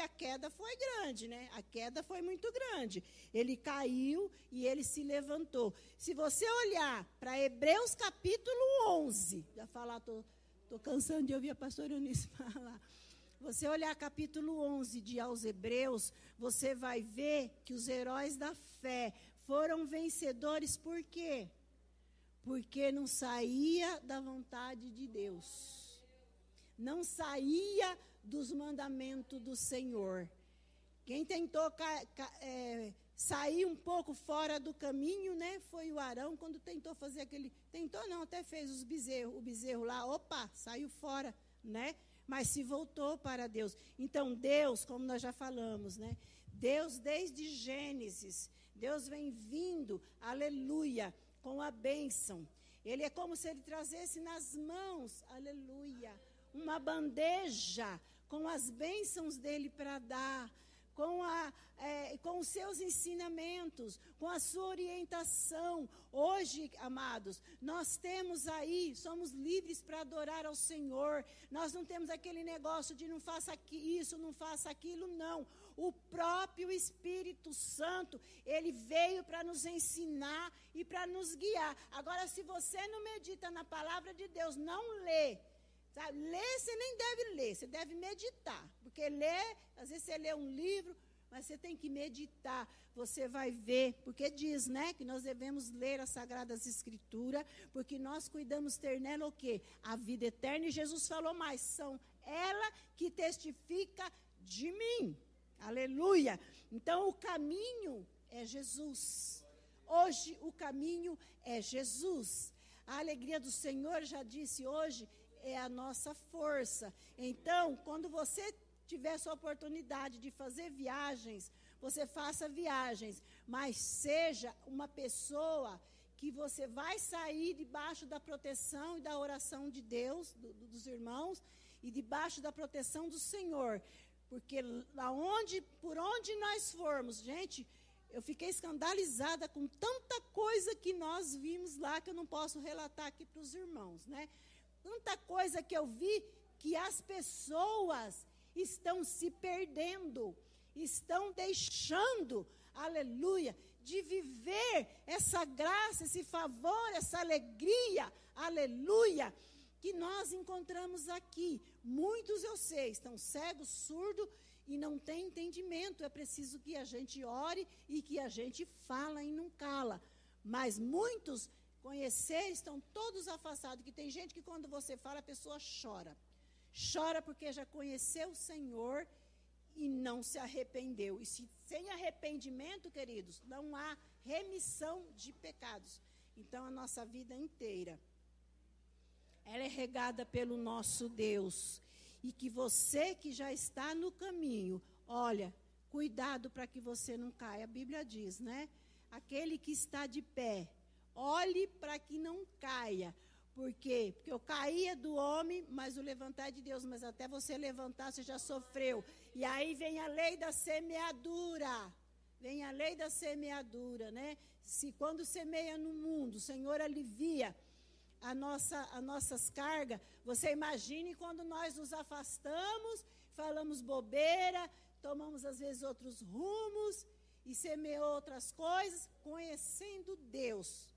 a queda foi grande, né? A queda foi muito grande. Ele caiu e ele se levantou. Se você olhar para Hebreus capítulo 11, já falar, tô cansando de ouvir a pastora Eunice falar. Você olhar capítulo 11 de aos Hebreus, você vai ver que os heróis da fé foram vencedores. Por quê? Porque não saía da vontade de Deus. Não saía dos mandamentos do Senhor. Quem tentou sair um pouco fora do caminho, né, foi o Arão, quando tentou fazer aquele... Tentou não, até fez o bezerro lá, opa, saiu fora, né? Mas se voltou para Deus. Então, Deus, como nós já falamos, né? Deus, desde Gênesis, Deus vem vindo, aleluia, com a bênção. Ele é como se ele trazesse nas mãos, aleluia, uma bandeja com as bênçãos dele para dar, com os seus ensinamentos, com a sua orientação. Hoje, amados, nós temos aí, somos livres para adorar ao Senhor. Nós não temos aquele negócio de não faça isso, não faça aquilo, não. O próprio Espírito Santo, ele veio para nos ensinar e para nos guiar. Agora, se você não medita na palavra de Deus, não lê. Sabe? Ler, você nem deve ler, você deve meditar. Porque ler, às vezes você lê um livro, mas você tem que meditar. Você vai ver, porque diz, né, que nós devemos ler as Sagradas Escrituras, porque nós cuidamos ter nela o quê? A vida eterna. E Jesus falou mais, são ela que testifica de mim. Aleluia! Então, o caminho é Jesus. Hoje, o caminho é Jesus. A alegria do Senhor, já disse hoje, é a nossa força. Então, quando você tiver sua oportunidade de fazer viagens, você faça viagens, mas seja uma pessoa que você vai sair debaixo da proteção e da oração de Deus, dos irmãos, e debaixo da proteção do Senhor. Porque por onde nós formos, gente, eu fiquei escandalizada com tanta coisa que nós vimos lá, que eu não posso relatar aqui para os irmãos, né? Tanta coisa que eu vi, que as pessoas estão se perdendo, estão deixando, aleluia, de viver essa graça, esse favor, essa alegria, aleluia, que nós encontramos aqui. Muitos, eu sei, estão cegos, surdos e não têm entendimento. É preciso que a gente ore e que a gente fala e não cala. Mas muitos... Conhecer, estão todos afastados. Que tem gente que quando você fala, a pessoa chora. Chora porque já conheceu o Senhor e não se arrependeu. E sem arrependimento, queridos, não há remissão de pecados. Então, a nossa vida inteira, ela é regada pelo nosso Deus. E que você que já está no caminho, olha, cuidado para que você não caia. A Bíblia diz, né? Aquele que está de pé, olhe para que não caia. Por quê? Porque eu caía do homem, mas o levantar é de Deus. Mas até você levantar, você já sofreu. E aí vem a lei da semeadura. Vem a lei da semeadura, né? Se quando semeia no mundo, o Senhor alivia as nossas cargas. Você imagine quando nós nos afastamos, falamos bobeira, tomamos às vezes outros rumos e semeou outras coisas, conhecendo Deus.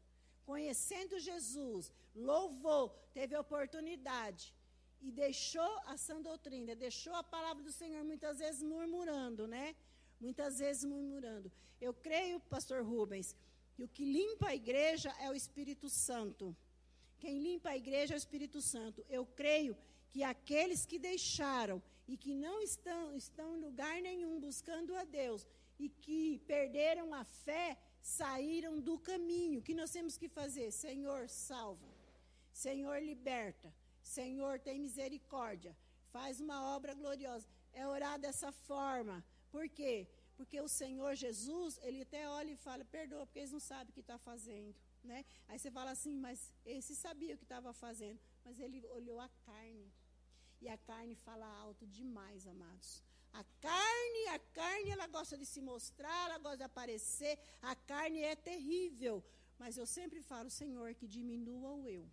Conhecendo Jesus, louvou, teve a oportunidade e deixou a sã doutrina, deixou a palavra do Senhor, muitas vezes murmurando, né? muitas vezes murmurando. Eu creio, pastor Rubens, que o que limpa a igreja é o Espírito Santo. Quem limpa a igreja é o Espírito Santo. Eu creio que aqueles que deixaram e que não estão em lugar nenhum buscando a Deus e que perderam a fé, saíram do caminho. O que nós temos que fazer? Senhor, salva. Senhor, liberta. Senhor, tem misericórdia. Faz uma obra gloriosa. É orar dessa forma. Por quê? Porque o Senhor Jesus, ele até olha e fala, perdoa, porque eles não sabem o que está fazendo. Né? Aí você fala assim, mas esse sabia o que estava fazendo. Mas ele olhou a carne. E a carne fala alto demais, amados. A carne, ela gosta de se mostrar, ela gosta de aparecer. A carne é terrível. Mas eu sempre falo, Senhor, que diminua o eu.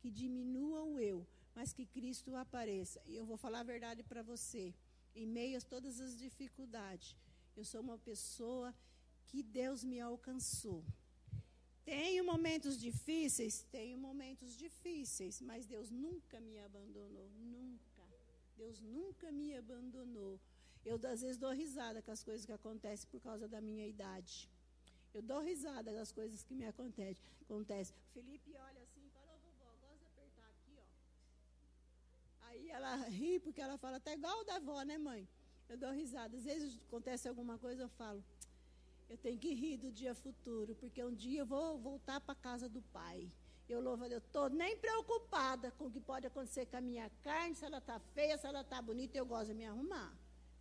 Que diminua o eu, mas que Cristo apareça. E eu vou falar a verdade para você. Em meio a todas as dificuldades, eu sou uma pessoa que Deus me alcançou. Tenho momentos difíceis, mas Deus nunca me abandonou, nunca. Deus nunca me abandonou. Eu, às vezes, dou risada com as coisas que acontecem por causa da minha idade. Eu dou risada das coisas que me acontecem. O Felipe olha assim e fala, ô vovó, gosta de apertar aqui, ó. Aí ela ri, porque ela fala, tá igual o da avó, né, mãe? Eu dou risada. Às vezes, acontece alguma coisa, eu falo, eu tenho que rir do dia futuro, porque um dia eu vou voltar para a casa do pai. Eu louvo a Deus, estou nem preocupada com o que pode acontecer com a minha carne, se ela está feia, se ela está bonita, eu gosto de me arrumar.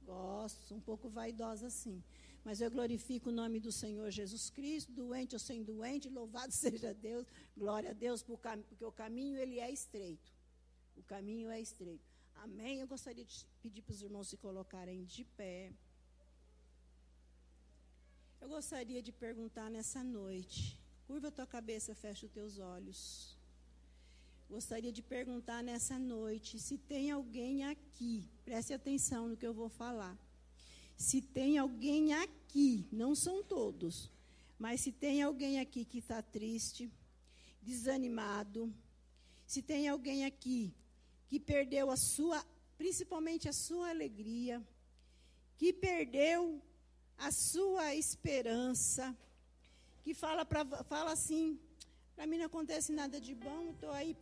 Gosto, um pouco vaidosa assim. Mas eu glorifico o nome do Senhor Jesus Cristo, doente ou sem doente, louvado seja Deus, glória a Deus, porque o caminho ele é estreito. O caminho é estreito. Amém? Eu gostaria de pedir para os irmãos se colocarem de pé. Eu gostaria de perguntar nessa noite, curva a tua cabeça, fecha os teus olhos. Gostaria de perguntar nessa noite, se tem alguém aqui, preste atenção no que eu vou falar. Se tem alguém aqui, não são todos, mas se tem alguém aqui que está triste, desanimado, se tem alguém aqui que perdeu a sua, principalmente a sua alegria, que perdeu a sua esperança, que fala assim, para mim não acontece nada de bom, estou aí